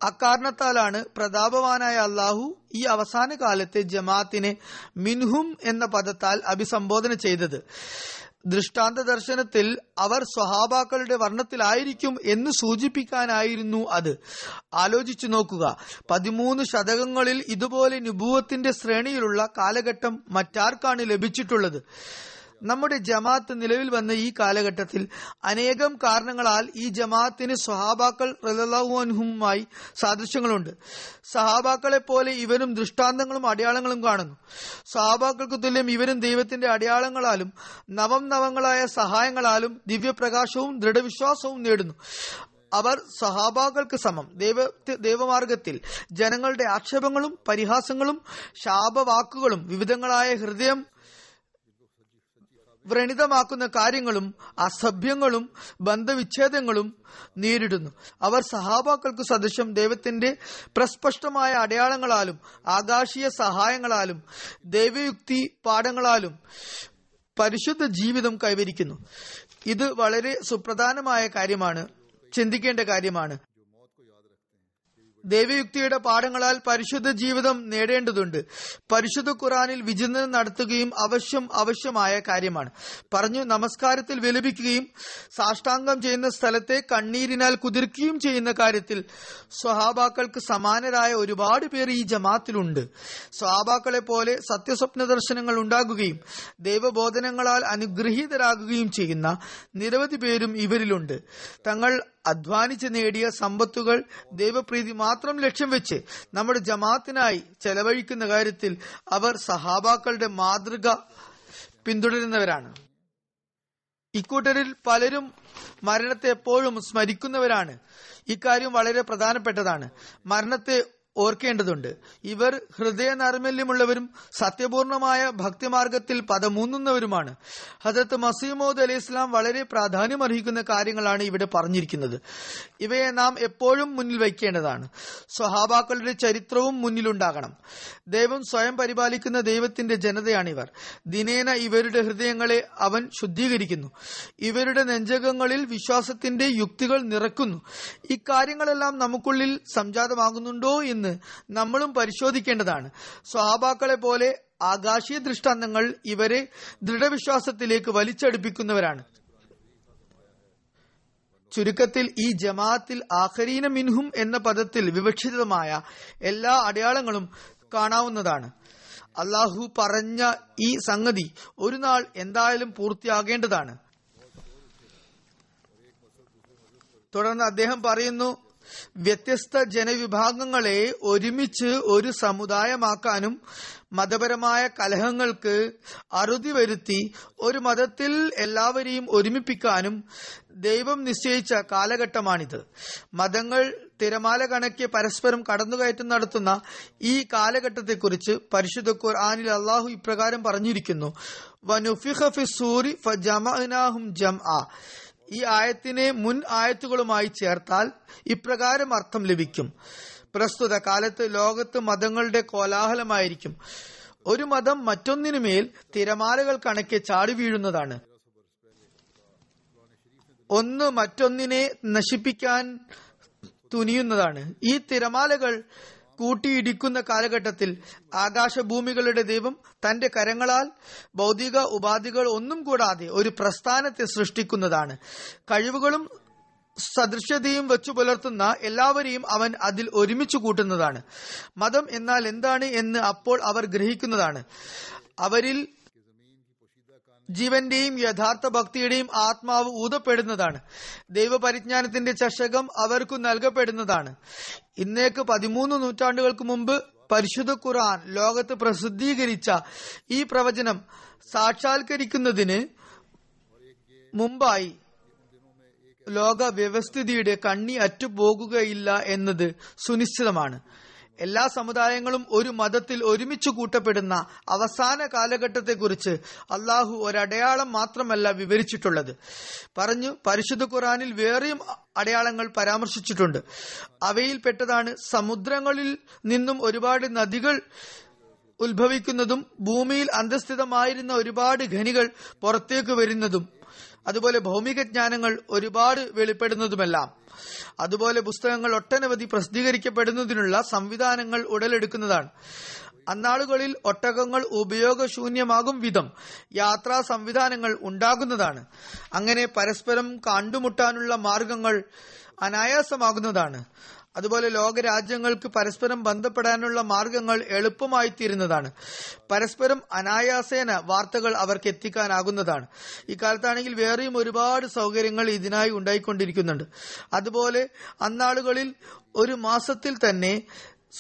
അക്കാരണത്താലാണ് പ്രതാപവാനായ അല്ലാഹു ഈ അവസാന കാലത്തെ ജമാഅത്തിനെ മിൻഹും എന്ന പദത്താൽ അഭിസംബോധന ചെയ്തത്. ദൃഷ്ടാന്ത ദർശനത്തിൽ അവർ സ്വഹാബാക്കളുടെ വർണ്ണത്തിലായിരിക്കും എന്ന് സൂചിപ്പിക്കാനായിരുന്നു അത്. ആലോചിച്ചു നോക്കുക, 13 ശതകങ്ങളിൽ ഇതുപോലെ നുബുവത്തിന്റെ ശ്രേണിയിലുള്ള കാലഘട്ടം മറ്റാർക്കാണ് ലഭിച്ചിട്ടുള്ളത്? നമ്മുടെ ജമാഅത്ത് നിലവിൽ വന്ന ഈ കാലഘട്ടത്തിൽ അനേകം കാരണങ്ങളാൽ ഈ ജമാഅത്തിന് സ്വഹാബാക്കൾ റളിയല്ലാഹു അൻഹുമായി സാദൃശ്യങ്ങളുണ്ട്. സഹാബാക്കളെ പോലെ ഇവരും ദൃഷ്ടാന്തങ്ങളും അടയാളങ്ങളും കാണുന്നു. സ്വഹാബാക്കൾക്ക് തുല്യം ഇവരും ദൈവത്തിന്റെ അടയാളങ്ങളാലും നവംനവങ്ങളായ സഹായങ്ങളാലും ദിവ്യപ്രകാശവും ദൃഢവിശ്വാസവും നേടുന്നു. അവർ സഹാബാക്കൾക്ക് സമം. ദൈവമാർഗത്തിൽ ജനങ്ങളുടെ ആക്ഷേപങ്ങളും പരിഹാസങ്ങളും ശാപവാക്കുകളും വിവിധങ്ങളായ ഹൃദയം വ്രണിതമാക്കുന്ന കാര്യങ്ങളും അസഭ്യങ്ങളും ബന്ധവിച്ഛേദങ്ങളും നേരിടുന്നു. അവർ സഹാബാക്കൾക്ക് സദൃശം ദൈവത്തിന്റെ പ്രസ്പഷ്ടമായ അടയാളങ്ങളാലും ആകാശീയ സഹായങ്ങളാലും ദൈവയുക്തി പാഠങ്ങളാലും പരിശുദ്ധ ജീവിതം കൈവരിക്കുന്നു. ഇത് വളരെ സുപ്രധാനമായ കാര്യമാണ്, ചിന്തിക്കേണ്ട കാര്യമാണ്. ദൈവയുക്തിയുടെ പാഠങ്ങളാൽ പരിശുദ്ധ ജീവിതം നേടേണ്ടതുണ്ട്. പരിശുദ്ധ ഖുറാനിൽ വിചിന്തനം നടത്തുകയും ആവശ്യമായ കാര്യമാണ്. പറഞ്ഞു നമസ്കാരത്തിൽ വിലപിക്കുകയും സാഷ്ടാംഗം ചെയ്യുന്ന സ്ഥലത്തെ കണ്ണീരിനാൽ കുതിർക്കുകയും ചെയ്യുന്ന കാര്യത്തിൽ സ്വഹാബാക്കൾക്ക് സമാനരായ ഒരുപാട് പേർ ഈ ജമാത്തിലുണ്ട്. സ്വഹാബാക്കളെ പോലെ സത്യസ്വപ്ന ദർശനങ്ങൾ ഉണ്ടാകുകയും ദൈവബോധനങ്ങളാൽ അനുഗ്രഹീതരാകുകയും ചെയ്യുന്ന നിരവധി പേരും ഇവരിലുണ്ട്. തങ്ങൾ അധ്വാനിച്ച് നേടിയ സമ്പത്തുകൾ ദൈവപ്രീതി മാത്രം ലക്ഷ്യം വെച്ച് നമ്മുടെ ജമാഅത്തിനായി ചെലവഴിക്കുന്ന കാര്യത്തിൽ അവർ സഹാബാക്കളുടെ മാതൃക പിന്തുടരുന്നവരാണ്. ഇക്കൂട്ടരിൽ പലരും മരണത്തെ എപ്പോഴും സ്മരിക്കുന്നവരാണ്. ഇക്കാര്യം വളരെ പ്രധാനപ്പെട്ടതാണ്. മരണത്തെ ഓർക്കേണ്ടതുണ്ട്. ഇവർ ഹൃദയ നൈർമല്യമുള്ളവരും സത്യപൂർണമായ ഭക്തിമാർഗത്തിൽ പദമൂന്നുന്നവരുമാണ്. ഹദരത്ത് മസീഹ് മൗഊദ് അലൈഹി ഇസ്ലാം വളരെ പ്രാധാന്യമർഹിക്കുന്ന കാര്യങ്ങളാണ് ഇവിടെ പറഞ്ഞിരിക്കുന്നത്. ഇവയെ നാം എപ്പോഴും മുന്നിൽ വയ്ക്കേണ്ടതാണ്. സ്വഹാബാക്കളുടെ ചരിത്രവും മുന്നിലുണ്ടാകണം. ദൈവം സ്വയം പരിപാലിക്കുന്ന ദൈവത്തിന്റെ ജനതയാണിവർ. ദിനേന ഇവരുടെ ഹൃദയങ്ങളെ അവൻ ശുദ്ധീകരിക്കുന്നു. ഇവരുടെ നെഞ്ചകങ്ങളിൽ വിശ്വാസത്തിന്റെ യുക്തികൾ നിറക്കുന്നു. ഇക്കാര്യങ്ങളെല്ലാം നമുക്കുള്ളിൽ സംജാതമാകുന്നുണ്ടോ എന്ന് നമ്മളും പരിശോധിക്കേണ്ടതാണ്. സ്വഹാബാക്കളെ പോലെ ആകാശീയ ദൃഷ്ടാന്തങ്ങൾ ഇവരെ ദൃഢവിശ്വാസത്തിലേക്ക് വലിച്ചടുപ്പിക്കുന്നവരാണ്. ചുരുക്കത്തിൽ ഈ ജമാഅത്തിൽ ആഖരീന മിൻഹും എന്ന പദത്തിൽ വിവക്ഷിതമായ എല്ലാ അടയാളങ്ങളും കാണാവുന്നതാണ്. അല്ലാഹു പറഞ്ഞ ഈ സംഗതി ഒരു നാൾ എന്തായാലും പൂർത്തിയാകേണ്ടതാണ്. തുടർന്ന് അദ്ദേഹം പറയുന്നു, വ്യത്യസ്ത ജനവിഭാഗങ്ങളെ ഒരുമിച്ച് ഒരു സമുദായമാക്കാനും മതപരമായ കലഹങ്ങൾക്ക് അറുതി വരുത്തി ഒരു മതത്തിൽ എല്ലാവരെയും ഒരുമിപ്പിക്കാനും ദൈവം നിശ്ചയിച്ച കാലഘട്ടമാണിത്. മതങ്ങൾ തിരമാല കണക്കെ പരസ്പരം കടന്നുകയറ്റം നടത്തുന്ന ഈ കാലഘട്ടത്തെക്കുറിച്ച് പരിശുദ്ധ ഖുർആനിൽ അല്ലാഹു ഇപ്രകാരം പറഞ്ഞിരിക്കുന്നു: വനുഫിഖ ഫിസ്സൂരി ഫജമഅനാഹും ജംഅ. ഈ ആയത്തിനെ മുൻ ആയത്തുകളുമായി ചേർത്താൽ ഇപ്രകാരം അർത്ഥം ലഭിക്കും: പ്രസ്തുത കാലത്ത് ലോകത്ത് മതങ്ങളുടെ കോലാഹലമായിരിക്കും. ഒരു മതം മറ്റൊന്നിനുമേൽ തിരമാലകൾ കണക്കെ ചാടി വീഴുന്നതാണ്. ഒന്ന് മറ്റൊന്നിനെ നശിപ്പിക്കാൻ തുനിയുന്നതാണ്. ഈ തിരമാലകൾ കൂട്ടിയിടിക്കുന്ന കാലഘട്ടത്തിൽ ആകാശഭൂമികളുടെ ദൈവം തന്റെ കരങ്ങളാൽ ഭൗതിക ഉപാധികൾ ഒന്നും കൂടാതെ ഒരു പ്രസ്ഥാനത്തെ സൃഷ്ടിക്കുന്നതാണ്. കഴിവുകളും സദൃശ്യതയും വെച്ചു പുലർത്തുന്ന എല്ലാവരെയും അവൻ അതിൽ ഒരുമിച്ച് കൂട്ടുന്നതാണ്. മതം എന്നാൽ എന്താണ് എന്ന് അപ്പോൾ അവർ ഗ്രഹിക്കുന്നതാണ്. അവരിൽ ജീവന്റെയും യഥാർത്ഥ ഭക്തിയുടെയും ആത്മാവ് ഊതപ്പെടുന്നതാണ്. ദൈവപരിജ്ഞാനത്തിന്റെ ചഷകം അവർക്കു നൽകപ്പെടുന്നതാണ്. ഇന്നേക്ക് 13 നൂറ്റാണ്ടുകൾക്ക് മുമ്പ് പരിശുദ്ധ ഖുർആൻ ലോകത്ത് പ്രസിദ്ധീകരിച്ച ഈ പ്രവചനം സാക്ഷാത്കരിക്കുന്നതിന് മുമ്പായി ലോക വ്യവസ്ഥിതിയുടെ കണ്ണി അറ്റുപോകുകയില്ല എന്നത് സുനിശ്ചിതമാണ്. എല്ലാ സമുദായങ്ങളും ഒരു മതത്തിൽ ഒരുമിച്ച് കൂട്ടപ്പെടുന്ന അവസാന കാലഘട്ടത്തെക്കുറിച്ച് അള്ളാഹു ഒരടയാളം മാത്രമല്ല വിവരിച്ചിട്ടുള്ളത്. പരിശുദ്ധ ഖുർആനിൽ വേറെയും അടയാളങ്ങൾ പരാമർശിച്ചിട്ടുണ്ട്. അവയിൽ പെട്ടതാണ് സമുദ്രങ്ങളിൽ നിന്നും ഒരുപാട് നദികൾ ഉത്ഭവിക്കുന്നതും ഭൂമിയിൽ അന്തസ്ഥിതമായിരുന്ന ഒരുപാട് ഖനികൾ പുറത്തേക്ക് വരുന്നതും അതുപോലെ ഭൗമിക ജ്ഞാനങ്ങൾ ഒരുപാട് വെളിപ്പെടുന്നതുമെല്ലാം. അതുപോലെ പുസ്തകങ്ങൾ ഒട്ടനവധി പ്രസിദ്ധീകരിക്കപ്പെടുന്നതിനുള്ള സംവിധാനങ്ങൾ ഉടലെടുക്കുന്നതാണ്. അന്നാളുകളിൽ ഒട്ടകങ്ങൾ ഉപയോഗശൂന്യമാകും വിധം യാത്രാ സംവിധാനങ്ങൾ ഉണ്ടാകുന്നതാണ്. അങ്ങനെ പരസ്പരം കണ്ടുമുട്ടാനുള്ള മാർഗങ്ങൾ അനായാസമാകുന്നതാണ്. അതുപോലെ ലോകരാജ്യങ്ങൾക്ക് പരസ്പരം ബന്ധപ്പെടാനുള്ള മാർഗങ്ങൾ എളുപ്പമായിത്തീരുന്നതാണ്. പരസ്പരം അനായാസേന വാർത്തകൾ അവർക്ക് എത്തിക്കാനാകുന്നതാണ്. ഇക്കാലത്താണെങ്കിൽ വേറെയും ഒരുപാട് സൗകര്യങ്ങൾ ഇതിനായി ഉണ്ടായിക്കൊണ്ടിരിക്കുന്നുണ്ട്. അതുപോലെ അന്നാളുകളിൽ ഒരു മാസത്തിൽ തന്നെ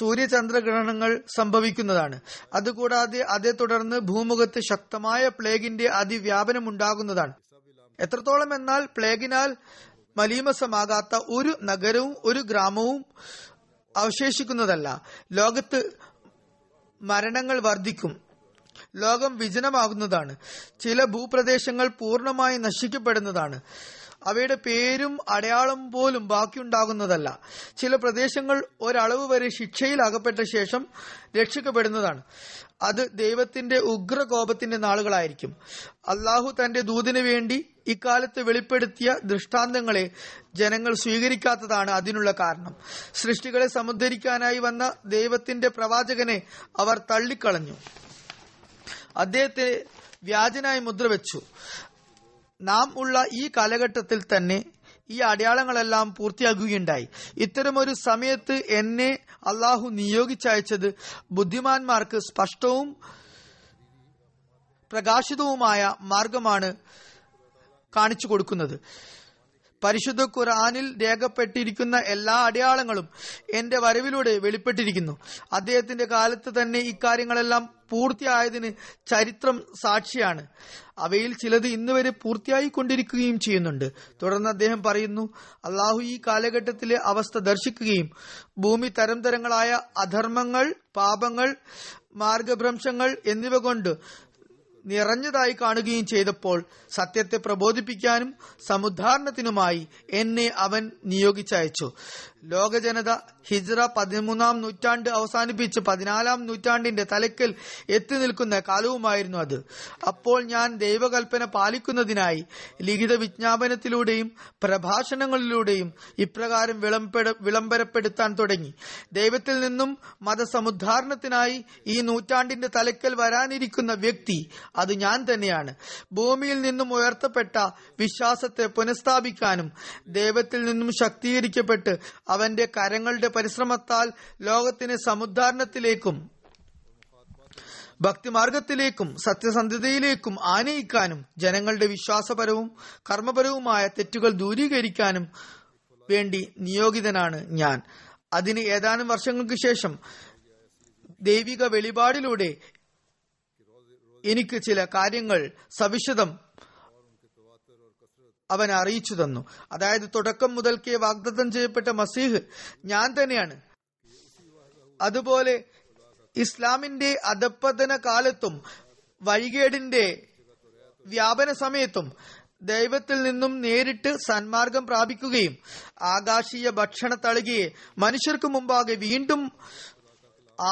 സൂര്യചന്ദ്രഗ്രഹണങ്ങൾ സംഭവിക്കുന്നതാണ്. അതുകൂടാതെ അതേ തുടർന്ന് ഭൂമുഖത്ത് ശക്തമായ പ്ലേഗിന്റെ അതിവ്യാപനം ഉണ്ടാകുന്നതാണ്. എത്രത്തോളം എന്നാൽ പ്ലേഗിനാൽ മലീമസമാകാത്ത ഒരു നഗരവും ഒരു ഗ്രാമവും അവശേഷിക്കുന്നതല്ല. ലോകത്ത് മരണങ്ങൾ വർദ്ധിക്കും. ലോകം വിജനമാകുന്നതാണ്. ചില ഭൂപ്രദേശങ്ങൾ പൂർണ്ണമായി നശിക്കപ്പെടുന്നതാണ്. അവയുടെ പേരും അടയാളം പോലും ബാക്കിയുണ്ടാകുന്നതല്ല. ചില പ്രദേശങ്ങൾ ഒരളവ് വരെ ശിക്ഷയിൽ അകപ്പെട്ട ശേഷം രക്ഷിക്കപ്പെടുന്നതാണ്. അത് ദൈവത്തിന്റെ ഉഗ്രകോപത്തിന്റെ നാളുകളായിരിക്കും. അള്ളാഹു തന്റെ ദൂതിനു വേണ്ടി ഇക്കാലത്ത് വെളിപ്പെടുത്തിയ ദൃഷ്ടാന്തങ്ങളെ ജനങ്ങൾ സ്വീകരിക്കാത്തതാണ് അതിനുള്ള കാരണം. സൃഷ്ടികളെ സമുദ്ധരിക്കാനായി വന്ന ദൈവത്തിന്റെ പ്രവാചകനെ അവർ തള്ളിക്കളഞ്ഞു. അദ്ദേഹത്തെ വ്യാജനായി മുദ്രവെച്ചു. നാം ഉള്ള ഈ കാലഘട്ടത്തിൽ തന്നെ ഈ അടയാളങ്ങളെല്ലാം പൂർത്തിയാകുകയുണ്ടായി. ഇത്തരമൊരു സമയത്ത് എന്നെ അള്ളാഹു നിയോഗിച്ചയച്ചത് ബുദ്ധിമാന്മാർക്ക് സ്പഷ്ടവും പ്രകാശിതവുമായ മാർഗമാണ് കാണിച്ചു കൊടുക്കുന്നത്. പരിശുദ്ധ ഖുർആനിൽ രേഖപ്പെട്ടിരിക്കുന്ന എല്ലാ അടയാളങ്ങളും എന്റെ വരവിലൂടെ വെളിപ്പെട്ടിരിക്കുന്നു. അദ്ദേഹത്തിന്റെ കാലത്ത് തന്നെ ഇക്കാര്യങ്ങളെല്ലാം പൂർത്തിയായതിന് ചരിത്രം സാക്ഷിയാണ്. അവയിൽ ചിലത് ഇന്നുവരെ പൂർത്തിയായി കൊണ്ടിരിക്കുകയും ചെയ്യുന്നുണ്ട്. തുടർന്ന് അദ്ദേഹം പറയുന്നു, അള്ളാഹു ഈ കാലഘട്ടത്തിലെ അവസ്ഥ ദർശിക്കുകയും ഭൂമി തരംതരങ്ങളായ അധർമ്മങ്ങൾ, പാപങ്ങൾ, മാർഗഭ്രംശങ്ങൾ എന്നിവ കൊണ്ട് നിറഞ്ഞതായി കാണുകയും ചെയ്തപ്പോൾ സത്യത്തെ പ്രബോധിപ്പിക്കാനും സമുദ്ധാരണത്തിനുമായി എന്നെ അവൻ നിയോഗിച്ചയച്ചു. ലോകജനത ഹിജ്റ 13-ാം നൂറ്റാണ്ട് അവസാനിപ്പിച്ച് 14-ാം നൂറ്റാണ്ടിന്റെ തലക്കൽ എത്തി നിൽക്കുന്ന കാലവുമായിരുന്നു അത്. അപ്പോൾ ഞാൻ ദൈവകൽപ്പന പാലിക്കുന്നതിനായി ലിഖിത വിജ്ഞാപനത്തിലൂടെയും പ്രഭാഷണങ്ങളിലൂടെയും ഇപ്രകാരം വിളംബരപ്പെടുത്താൻ തുടങ്ങി. ദൈവത്തിൽ നിന്നും മതസമുദ്ധാരണത്തിനായി ഈ നൂറ്റാണ്ടിന്റെ തലക്കൽ വരാനിരിക്കുന്ന വ്യക്തി അത് ഞാൻ തന്നെയാണ്. ഭൂമിയിൽ നിന്നും ഉയർത്തപ്പെട്ട വിശ്വാസത്തെ പുനഃസ്ഥാപിക്കാനും ദൈവത്തിൽ നിന്നും ശക്തീകരിക്കപ്പെട്ട് അവന്റെ കരങ്ങളുടെ പരിശ്രമത്താൽ ലോകത്തിന് സമുദ്ധാരണത്തിലേക്കും ഭക്തിമാർഗത്തിലേക്കും സത്യസന്ധതയിലേക്കും ആനയിക്കാനും ജനങ്ങളുടെ വിശ്വാസപരവും കർമ്മപരവുമായ തെറ്റുകൾ ദൂരീകരിക്കാനും വേണ്ടി നിയോഗിതനാണ് ഞാൻ. അതിന് ഏതാനും വർഷങ്ങൾക്ക് ശേഷം ദൈവിക വെളിപാടിലൂടെ എനിക്ക് ചില കാര്യങ്ങൾ സവിശദം അവൻ അറിയിച്ചു തന്നു. അതായത്, തുടക്കം മുതൽക്കേ വാഗ്ദത്തം ചെയ്യപ്പെട്ട മസീഹ് ഞാൻ തന്നെയാണ്. അതുപോലെ ഇസ്ലാമിന്റെ അധപ്പതന കാലത്തും വഴികേടിന്റെ വ്യാപന സമയത്തും ദൈവത്തിൽ നിന്നും നേരിട്ട് സന്മാർഗം പ്രാപിക്കുകയും ആകാശീയ ഭക്ഷണ തളികയെ മനുഷ്യർക്ക് മുമ്പാകെ വീണ്ടും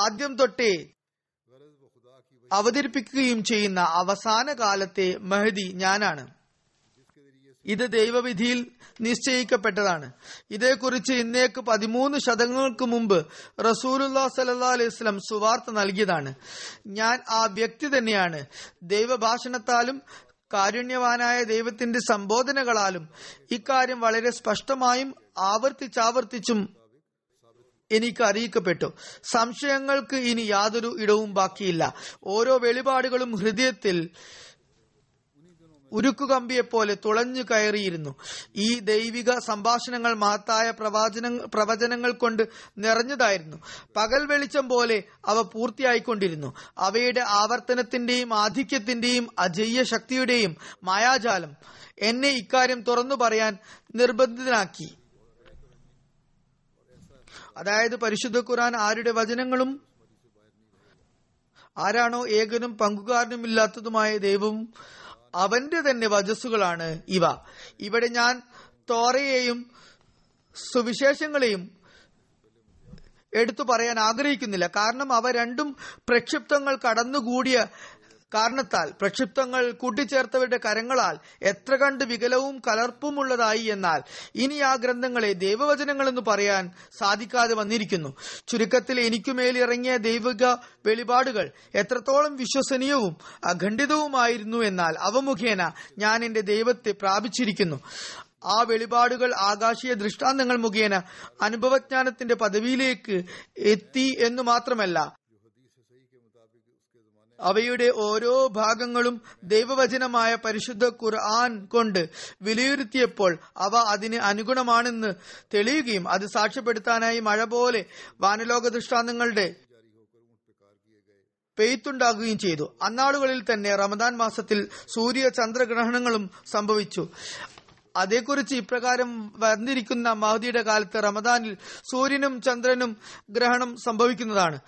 ആദ്യം തൊട്ടേ അവതരിപ്പിക്കുകയും ചെയ്യുന്ന അവസാന കാലത്തെ മഹ്ദി ഞാനാണ്. ഇത് ദൈവവിധിയിൽ നിശ്ചയിക്കപ്പെട്ടതാണ്. ഇതേക്കുറിച്ച് ഇന്നേക്ക് 13 ശതങ്ങൾക്ക് മുമ്പ് റസൂലുള്ളാഹി സ്വല്ലല്ലാഹി അലൈഹി വസല്ലം സുവാർത്ത നൽകിയതാണ്. ഞാൻ ആ വ്യക്തി തന്നെയാണ്. ദൈവഭാഷണത്താലും കാരുണ്യവാനായ ദൈവത്തിന്റെ സംബോധനകളാലും ഇക്കാര്യം വളരെ സ്പഷ്ടമായും ആവർത്തിച്ചാവർത്തിച്ചും എനിക്ക് അറിയിക്കപ്പെട്ടു. സംശയങ്ങൾക്ക് ഇനി യാതൊരു ഇടവും ബാക്കിയില്ല. ഓരോ വെളിപാടുകളും ഹൃദയത്തിൽ ഉരുക്കുകമ്പിയെപ്പോലെ തുളഞ്ഞു കയറിയിരുന്നു. ഈ ദൈവിക സംഭാഷണങ്ങൾ മഹത്തായ പ്രവചനങ്ങൾ കൊണ്ട് നിറഞ്ഞതായിരുന്നു. പകൽ വെളിച്ചം പോലെ അവ പൂർത്തിയായിക്കൊണ്ടിരുന്നു. അവയുടെ ആവർത്തനത്തിന്റെയും ആധിക്യത്തിന്റെയും അജയ്യ ശക്തിയുടെയും മായാജാലം എന്നെ ഇക്കാര്യം തുറന്നു പറയാൻ നിർബന്ധിതനാക്കി. അതായത്, പരിശുദ്ധ ഖുർആൻ ആരുടെ വചനങ്ങളും ആരാണോ ഏകനും പങ്കുകാരനുമില്ലാത്തതുമായ ദൈവവും അവന്റെ തന്നെ വചസ്സുകളാണ് ഇവ. ഇവിടെ ഞാൻ തോറയെയും സുവിശേഷങ്ങളെയും എടുത്തു പറയാൻ ആഗ്രഹിക്കുന്നില്ല. കാരണം അവ രണ്ടും പ്രക്ഷിപ്തങ്ങൾ കടന്നുകൂടിയ കാരണത്താൽ, പ്രക്ഷിപ്തങ്ങൾ കൂട്ടിച്ചേർത്തവരുടെ കരങ്ങളാൽ എത്ര കണ്ട് വികലവും കലർപ്പുമുള്ളതായി. എന്നാൽ ഇനി ആ ഗ്രന്ഥങ്ങളെ ദൈവവചനങ്ങളെന്ന് പറയാൻ സാധിക്കാതെ വന്നിരിക്കുന്നു. ചുരുക്കത്തിൽ, എനിക്കുമേലിറങ്ങിയ ദൈവിക വെളിപാടുകൾ എത്രത്തോളം വിശ്വസനീയവും അഖണ്ഡിതവുമായിരുന്നു. എന്നാൽ അവ മുഖേന ഞാൻ എന്റെ ദൈവത്തെ പ്രാപിച്ചിരിക്കുന്നു. ആ വെളിപാടുകൾ ആകാശീയ ദൃഷ്ടാന്തങ്ങൾ മുഖേന അനുഭവജ്ഞാനത്തിന്റെ പദവിയിലേക്ക് എത്തി എന്നു മാത്രമല്ല, അവയുടെ ഓരോ ഭാഗങ്ങളും ദൈവവചനമായ പരിശുദ്ധ ഖുർആൻ കൊണ്ട് വിലയിരുത്തിയപ്പോൾ അവ അതിന് അനുഗുണമാണെന്ന് തെളിയുകയും അത് സാക്ഷ്യപ്പെടുത്താനായി മഴ പോലെ വാനലോക ദൃഷ്ടാന്തങ്ങളുടെ പെയ്ത്തുണ്ടാകുകയും ചെയ്തു. അന്നാളുകളിൽ തന്നെ റമദാൻ മാസത്തിൽ സൂര്യ ചന്ദ്രഗ്രഹണങ്ങളും സംഭവിച്ചു. അതേക്കുറിച്ച് ഇപ്രകാരം വന്നിരിക്കുന്ന മഹ്ദിയുടെ കാലത്ത് റമദാനിൽ സൂര്യനും ചന്ദ്രനും ഗ്രഹണം സംഭവിക്കുന്നതാണ്.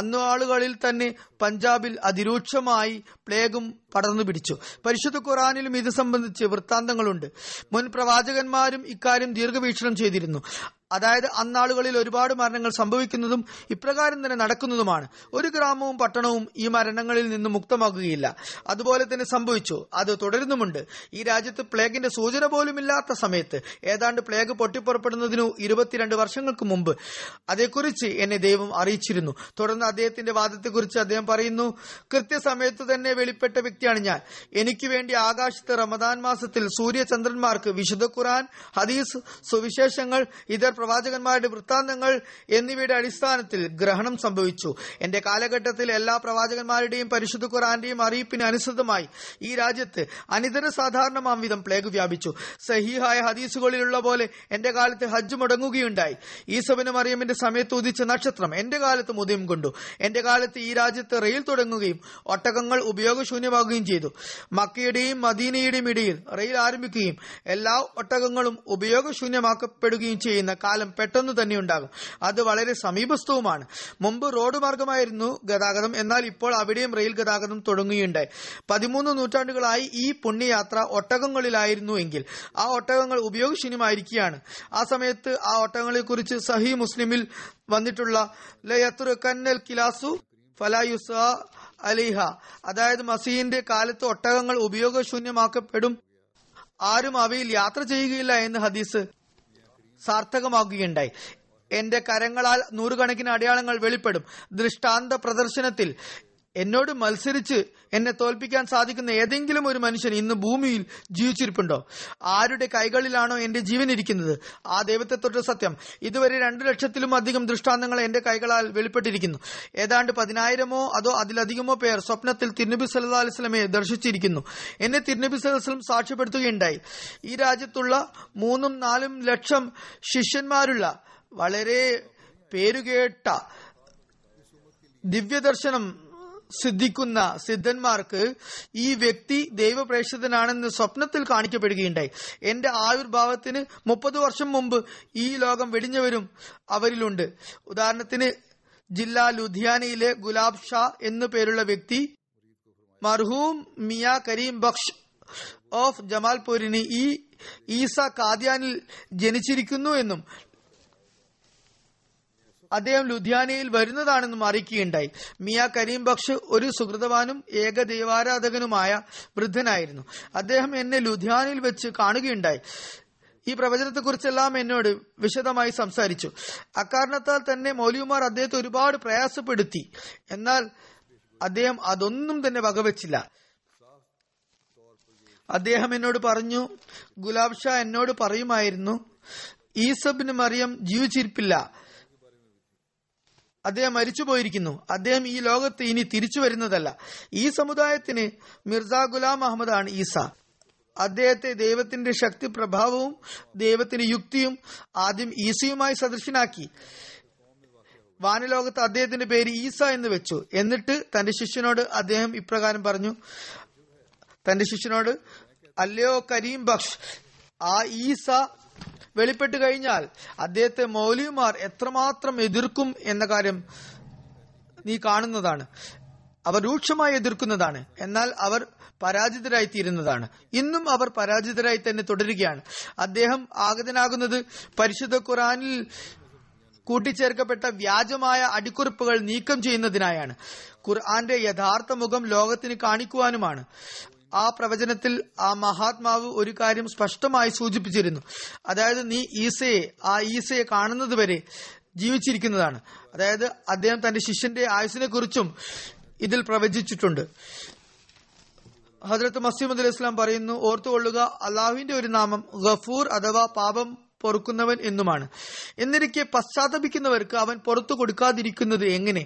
അന്നാളുകളിൽ തന്നെ പഞ്ചാബിൽ അതിരൂക്ഷമായി പ്ലേഗും പടർന്നു പിടിച്ചു. പരിശുദ്ധ ഖുറാനിലും ഇത് സംബന്ധിച്ച് വൃത്താന്തങ്ങളുണ്ട്. മുൻ പ്രവാചകന്മാരും ഇക്കാര്യം ദീർഘവീക്ഷണം ചെയ്തിരുന്നു. അതായത്, അന്നാളുകളിൽ ഒരുപാട് മരണങ്ങൾ സംഭവിക്കുന്നതും ഇപ്രകാരം തന്നെ നടക്കുന്നതുമാണ്. ഒരു ഗ്രാമവും പട്ടണവും ഈ മരണങ്ങളിൽ നിന്ന് മുക്തമാകുകയില്ല. അതുപോലെ തന്നെ സംഭവിച്ചു, അത് തുടരുന്നുമുണ്ട്. ഈ രാജ്യത്ത് പ്ലേഗിന്റെ സൂചന പോലുമില്ലാത്ത സമയത്ത്, ഏതാണ്ട് പ്ലേഗ് പൊട്ടിപ്പുറപ്പെടുന്നതിനു 22 വർഷങ്ങൾക്ക് മുമ്പ് അതേക്കുറിച്ച് എന്നെ ദൈവം അറിയിച്ചിരുന്നു. തുടർന്ന് അദ്ദേഹത്തിന്റെ വാദത്തെക്കുറിച്ച് അദ്ദേഹം പറയുന്നു: കൃത്യസമയത്ത് തന്നെ വെളിപ്പെട്ട വ്യക്തിയാണ് ഞാൻ. എനിക്ക് വേണ്ടി ആകാശത്ത് റമദാൻ മാസത്തിൽ സൂര്യചന്ദ്രന്മാർക്ക് വിശുദ്ധ ഖുർആൻ, ഹദീസ്, സുവിശേഷങ്ങൾ, ഇതർ പ്രവാചകന്മാരുടെ വൃത്താന്തങ്ങൾ എന്നിവയുടെ അടിസ്ഥാനത്തിൽ ഗ്രഹണം സംഭവിച്ചു. എന്റെ കാലഘട്ടത്തിൽ എല്ലാ പ്രവാചകന്മാരുടെയും പരിശുദ്ധ ഖുർആന്റെയും അറിയിപ്പിന് അനുസൃതമായി ഈ രാജ്യത്ത് അനിതര സാധാരണമാം വിധം പ്ലേഗ് വ്യാപിച്ചു. സഹീഹായ ഹദീസുകളിലുള്ള പോലെ എന്റെ കാലത്ത് ഹജ്ജ് മുടങ്ങുകയുണ്ടായി. ഈസബിന് മറിയമിന്റെ സമയത്ത് ഉദിച്ച നക്ഷത്രം എന്റെ കാലത്ത് ഉദയം കൊണ്ടു. എന്റെ കാലത്ത് ഈ രാജ്യത്ത് റെയിൽ തുടങ്ങുകയും ഒട്ടകങ്ങൾ ഉപയോഗശൂന്യമാകുകയും ചെയ്തു. മക്കയുടെയും മദീനയുടെയും ഇടയിൽ റെയിൽ ആരംഭിക്കുകയും എല്ലാ ഒട്ടകങ്ങളും ഉപയോഗശൂന്യമാക്കപ്പെടുകയും ചെയ്യുന്ന കാലം പെട്ടെന്ന് തന്നെ ഉണ്ടാകും. അത് വളരെ സമീപസ്ഥവുമാണ്. മുമ്പ് റോഡ് മാർഗമായിരുന്നു ഗതാഗതം. എന്നാൽ ഇപ്പോൾ അവിടെയും റെയിൽ ഗതാഗതം തുടങ്ങുകയുണ്ടായി. 13 നൂറ്റാണ്ടുകളായി ഈ പുണ്യയാത്ര ഒട്ടകങ്ങളിലായിരുന്നു എങ്കിൽ ആ ഒട്ടകങ്ങൾ ഉപയോഗശൂന്യമായിരിക്കുകയാണ്. ആ സമയത്ത് ആ ഒട്ടകങ്ങളെക്കുറിച്ച് സഹീഹ് മുസ്ലിമിൽ വന്നിട്ടുള്ള ലയത്തുറുക്കന്നൽ കിലാസു ഫലായുസ അലിഹ, അതായത് മസീഹിന്റെ കാലത്ത് ഒട്ടകങ്ങൾ ഉപയോഗശൂന്യമാക്കപ്പെടും, ആരും അവയിൽ യാത്ര ചെയ്യുകയില്ല എന്ന് ഹദീസ് സാർത്ഥകമാകുകയുണ്ടായി. എന്റെ കരങ്ങളാൽ നൂറുകണക്കിന് അടയാളങ്ങൾ വെളിപ്പെടും. ദൃഷ്ടാന്ത പ്രദർശനത്തിൽ എന്നോട് മത്സരിച്ച് എന്നെ തോൽപ്പിക്കാൻ സാധിക്കുന്ന ഏതെങ്കിലും ഒരു മനുഷ്യൻ ഇന്ന് ഭൂമിയിൽ ജീവിച്ചിരിപ്പുണ്ടോ? ആരുടെ കൈകളിലാണോ എന്റെ ജീവൻ ഇരിക്കുന്നത്? ആ ദൈവത്തെ തൊട്ട് സത്യം, ഇതുവരെ 2 ലക്ഷത്തിലും അധികം ദൃഷ്ടാന്തങ്ങൾ എന്റെ കൈകളാൽ വെളിപ്പെട്ടിരിക്കുന്നു. ഏതാണ്ട് 10,000മോ അതോ അതിലധികമോ പേർ സ്വപ്നത്തിൽ തിരുനബി സല്ലല്ലാഹു അലൈഹി വസല്ലമയെ ദർശിച്ചിരിക്കുന്നു. എന്നെ തിരുനബി സല്ലല്ലാഹു അലൈഹി വസല്ലം സാക്ഷ്യപ്പെടുത്തുകയുണ്ടായി. ഈ രാജ്യത്തുള്ള 3-4 ലക്ഷം ശിഷ്യന്മാരുള്ള വളരെ പേരുകേട്ട ദിവ്യദർശനം സിദ്ധിക്കുന്ന സിദ്ധന്മാർക്ക് ഈ വ്യക്തി ദൈവപ്രേക്ഷിതനാണെന്ന് സ്വപ്നത്തിൽ കാണിക്കപ്പെടുകയുണ്ടായി. എന്റെ ആയുർഭാവത്തിന് 30 വർഷം മുമ്പ് ഈ ലോകം വെടിഞ്ഞവരും അവരിലുണ്ട്. ഉദാഹരണത്തിന്, ജില്ലാ ലുധിയാനയിലെ ഗുലാബ് ഷാ എന്നു പേരുള്ള വ്യക്തി മർഹൂം മിയ കരീം ബക്ഷ് ഓഫ് ജമാൽപൂരിന് ഈ ഈസ കാദ്യാനിൽ ജനിച്ചിരിക്കുന്നു എന്നും അദ്ദേഹം ലുധിയാനയിൽ വരുന്നതാണെന്നും അറിയിക്കുകയുണ്ടായി. മിയ കരീം ബക്ഷ് ഒരു സുഹൃതവാനും ഏകദൈവാരാധകനുമായ വൃദ്ധനായിരുന്നു. അദ്ദേഹം എന്നെ ലുധിയാനയിൽ വെച്ച് കാണുകയുണ്ടായി. ഈ പ്രവചനത്തെക്കുറിച്ചെല്ലാം എന്നോട് വിശദമായി സംസാരിച്ചു. അക്കാരണത്താൽ തന്നെ മൗലവിമാർ അദ്ദേഹത്തെ ഒരുപാട് പ്രയാസപ്പെടുത്തി. എന്നാൽ അദ്ദേഹം അതൊന്നും തന്നെ വകവെച്ചില്ല. അദ്ദേഹം എന്നോട് പറഞ്ഞു, ഗുലാബ് ഷാ എന്നോട് പറയുമായിരുന്നു, ഈസ ഇബ്നു മറിയം ജീവിച്ചിരിപ്പില്ല, അദ്ദേഹം മരിച്ചുപോയിരിക്കുന്നു, അദ്ദേഹം ഈ ലോകത്ത് ഇനി തിരിച്ചു വരുന്നതല്ല. ഈ സമുദായത്തിന് മിർസാ ഗുലാം അഹമ്മദ് ആണ് ഈസ. അദ്ദേഹത്തെ ദൈവത്തിന്റെ ശക്തി പ്രഭാവവും ദൈവത്തിന്റെ യുക്തിയും ആദ്യം ഈസയുമായി സദൃശനാക്കി. വാനലോകത്ത് അദ്ദേഹത്തിന്റെ പേര് ഈസ എന്ന് വെച്ചു. എന്നിട്ട് തന്റെ ശിഷ്യനോട് അദ്ദേഹം ഇപ്രകാരം പറഞ്ഞു, തന്റെ ശിഷ്യനോട്, അല്ലയോ കരീം ബക്ഷ്, ആ ഈസ വെളിപ്പെട്ട് കഴിഞ്ഞാൽ അദ്ദേഹത്തെ മൗലവിമാർ എത്രമാത്രം എതിർക്കും എന്ന കാര്യം നീ കാണുന്നതാണ്. അവർ രൂക്ഷമായി എതിർക്കുന്നതാണ്. എന്നാൽ അവർ പരാജിതരായി തീരുന്നതാണ്. ഇന്നും അവർ പരാജിതരായി തന്നെ തുടരുകയാണ്. അദ്ദേഹം ആഗതനാകുന്നത് പരിശുദ്ധ ഖുർആനിൽ കൂട്ടിച്ചേർക്കപ്പെട്ട വ്യാജമായ അടിക്കുറിപ്പുകൾ നീക്കം ചെയ്യുന്നതിനായാണ്, ഖുർആന്റെ യഥാർത്ഥ മുഖം ലോകത്തിന് കാണിക്കുവാനുമാണ്. ആ പ്രവചനത്തിൽ ആ മഹാത്മാവ് ഒരു കാര്യം സ്പഷ്ടമായി സൂചിപ്പിച്ചിരുന്നു, അതായത് നീ ആ ഈസയെ കാണുന്നത് വരെ ജീവിച്ചിരിക്കുന്നതാണ്. അതായത് അദ്ദേഹം തന്റെ ശിഷ്യന്റെ ആയുസിനെ കുറിച്ചും ഇതിൽ പ്രവചിച്ചിട്ടുണ്ട്. ഹദ്രത്ത് മസീഹ് മൗഊദ് അലൈഹിസ്സലാം പറയുന്നു, ഓർത്തുകൊള്ളുക, അള്ളാഹുവിന്റെ ഒരു നാമം ഗഫൂർ അഥവാ പാപം പൊറുക്കുന്നവൻ എന്നുമാണ്. എന്നിരിക്കെ പശ്ചാത്തപിക്കുന്നവർക്ക് അവൻ പുറത്തു കൊടുക്കാതിരിക്കുന്നത് എങ്ങനെ?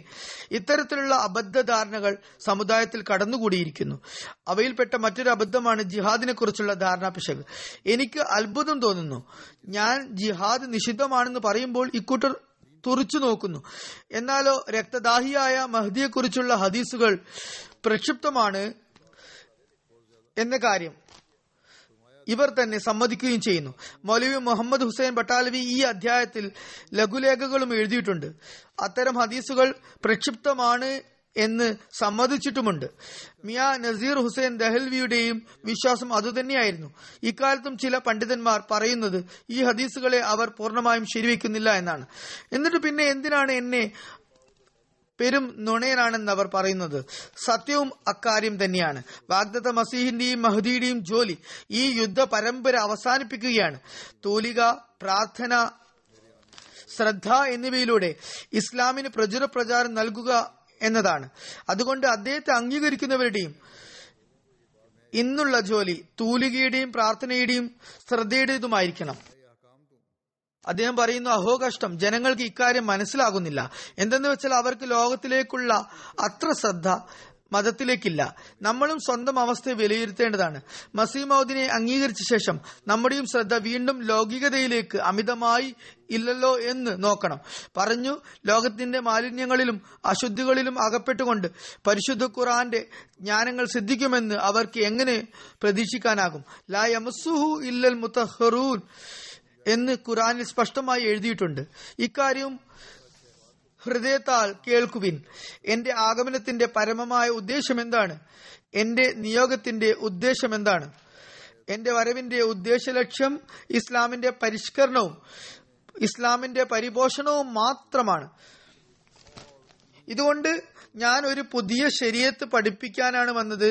ഇത്തരത്തിലുള്ള അബദ്ധധാരണകൾ സമുദായത്തിൽ കടന്നുകൂടിയിരിക്കുന്നു. അവയിൽപ്പെട്ട മറ്റൊരു അബദ്ധമാണ് ജിഹാദിനെ കുറിച്ചുള്ള ധാരണാപിശക്. എനിക്ക് അത്ഭുതം തോന്നുന്നു, ഞാൻ ജിഹാദ് നിഷിദ്ധമാണെന്ന് പറയുമ്പോൾ ഇക്കൂട്ടർ തുറച്ചു നോക്കുന്നു. എന്നാലോ രക്തദാഹിയായ മഹ്ദിയെക്കുറിച്ചുള്ള ഹദീസുകൾ പ്രക്ഷിപ്തമാണ് എന്ന കാര്യം ഇവർ തന്നെ സമ്മതിക്കുകയും ചെയ്യുന്നു. മൗലവി മുഹമ്മദ് ഹുസൈൻ ബട്ടാലവി ഈ അധ്യായത്തിൽ ലഘുലേഖകളും എഴുതിയിട്ടുണ്ട്. അത്തരം ഹദീസുകൾ പ്രക്ഷിപ്തമാണ് എന്ന് സമ്മതിച്ചിട്ടുമുണ്ട്. മിയ നസീർ ഹുസൈൻ ദഹൽവിയുടെയും വിശ്വാസം അതുതന്നെയായിരുന്നു. ഇക്കാലത്തും ചില പണ്ഡിതന്മാർ പറയുന്നത് ഈ ഹദീസുകളെ അവർ പൂർണ്ണമായും ശരിവെക്കുന്നില്ല എന്നാണ്. എന്നിട്ട് പിന്നെ എന്തിനാണ് എന്നെ പെരും നുണയനാണെന്ന് അവർ പറയുന്നത്? സത്യവും അക്കാര്യം തന്നെയാണ്. വാഗ്ദത്ത മസീഹിന്റെയും മഹ്ദിയുടെയും ജോലി ഈ യുദ്ധ പരമ്പര അവസാനിപ്പിക്കുകയാണ്. തൂലിക, പ്രാർത്ഥന, ശ്രദ്ധ എന്നിവയിലൂടെ ഇസ്ലാമിന് പ്രചുരപ്രചാരം നൽകുക എന്നതാണ്. അതുകൊണ്ട് അദ്ദേഹത്തെ അംഗീകരിക്കുന്നവരുടെയും ഇന്നുള്ള ജോലി തൂലികയുടെയും പ്രാർത്ഥനയുടെയും ശ്രദ്ധയുടേതുമായിരിക്കണം. അദ്ദേഹം പറയുന്നു, അഹോ കഷ്ടം, ജനങ്ങൾക്ക് ഇക്കാര്യം മനസ്സിലാകുന്നില്ല. എന്തെന്ന് വെച്ചാൽ അവർക്ക് ലോകത്തിലേക്കുള്ള അത്ര ശ്രദ്ധ മതത്തിലേക്കില്ല. നമ്മളും സ്വന്തം അവസ്ഥയെ വിലയിരുത്തേണ്ടതാണ്. മസീഹ് മൗഊദിനെ അംഗീകരിച്ച ശേഷം നമ്മുടെയും ശ്രദ്ധ വീണ്ടും ലൗകികതയിലേക്ക് അമിതമായി ഇല്ലല്ലോ എന്ന് നോക്കണം. പറഞ്ഞു, ലോകത്തിന്റെ മാലിന്യങ്ങളിലും അശുദ്ധികളിലും അകപ്പെട്ടുകൊണ്ട് പരിശുദ്ധ ഖുർആന്റെ ജ്ഞാനങ്ങൾ സിദ്ധിക്കുമെന്ന് അവർക്ക് എങ്ങനെ പ്രതീക്ഷിക്കാനാകും? ലാ യമസ്സുഹു ഇല്ലൽ മുത്തഹ്ഹറൂൻ എന്ന് ഖുർആനിൽ സ്പഷ്ടമായി എഴുതിയിട്ടുണ്ട്. ഇക്കാര്യവും ഹൃദയത്താൽ കേൾക്കുവിൻ. എന്റെ ആഗമനത്തിന്റെ പരമമായ ഉദ്ദേശം എന്താണ്? എന്റെ നിയോഗത്തിന്റെ ഉദ്ദേശം എന്താണ്? എന്റെ വരവിന്റെ ഉദ്ദേശ ലക്ഷ്യം ഇസ്ലാമിന്റെ പരിഷ്കരണവും ഇസ്ലാമിന്റെ പരിപോഷണവും മാത്രമാണ്. ഇതുകൊണ്ട് ഞാൻ ഒരു പുതിയ ശരീഅത്ത് പഠിപ്പിക്കാനാണ് വന്നത്,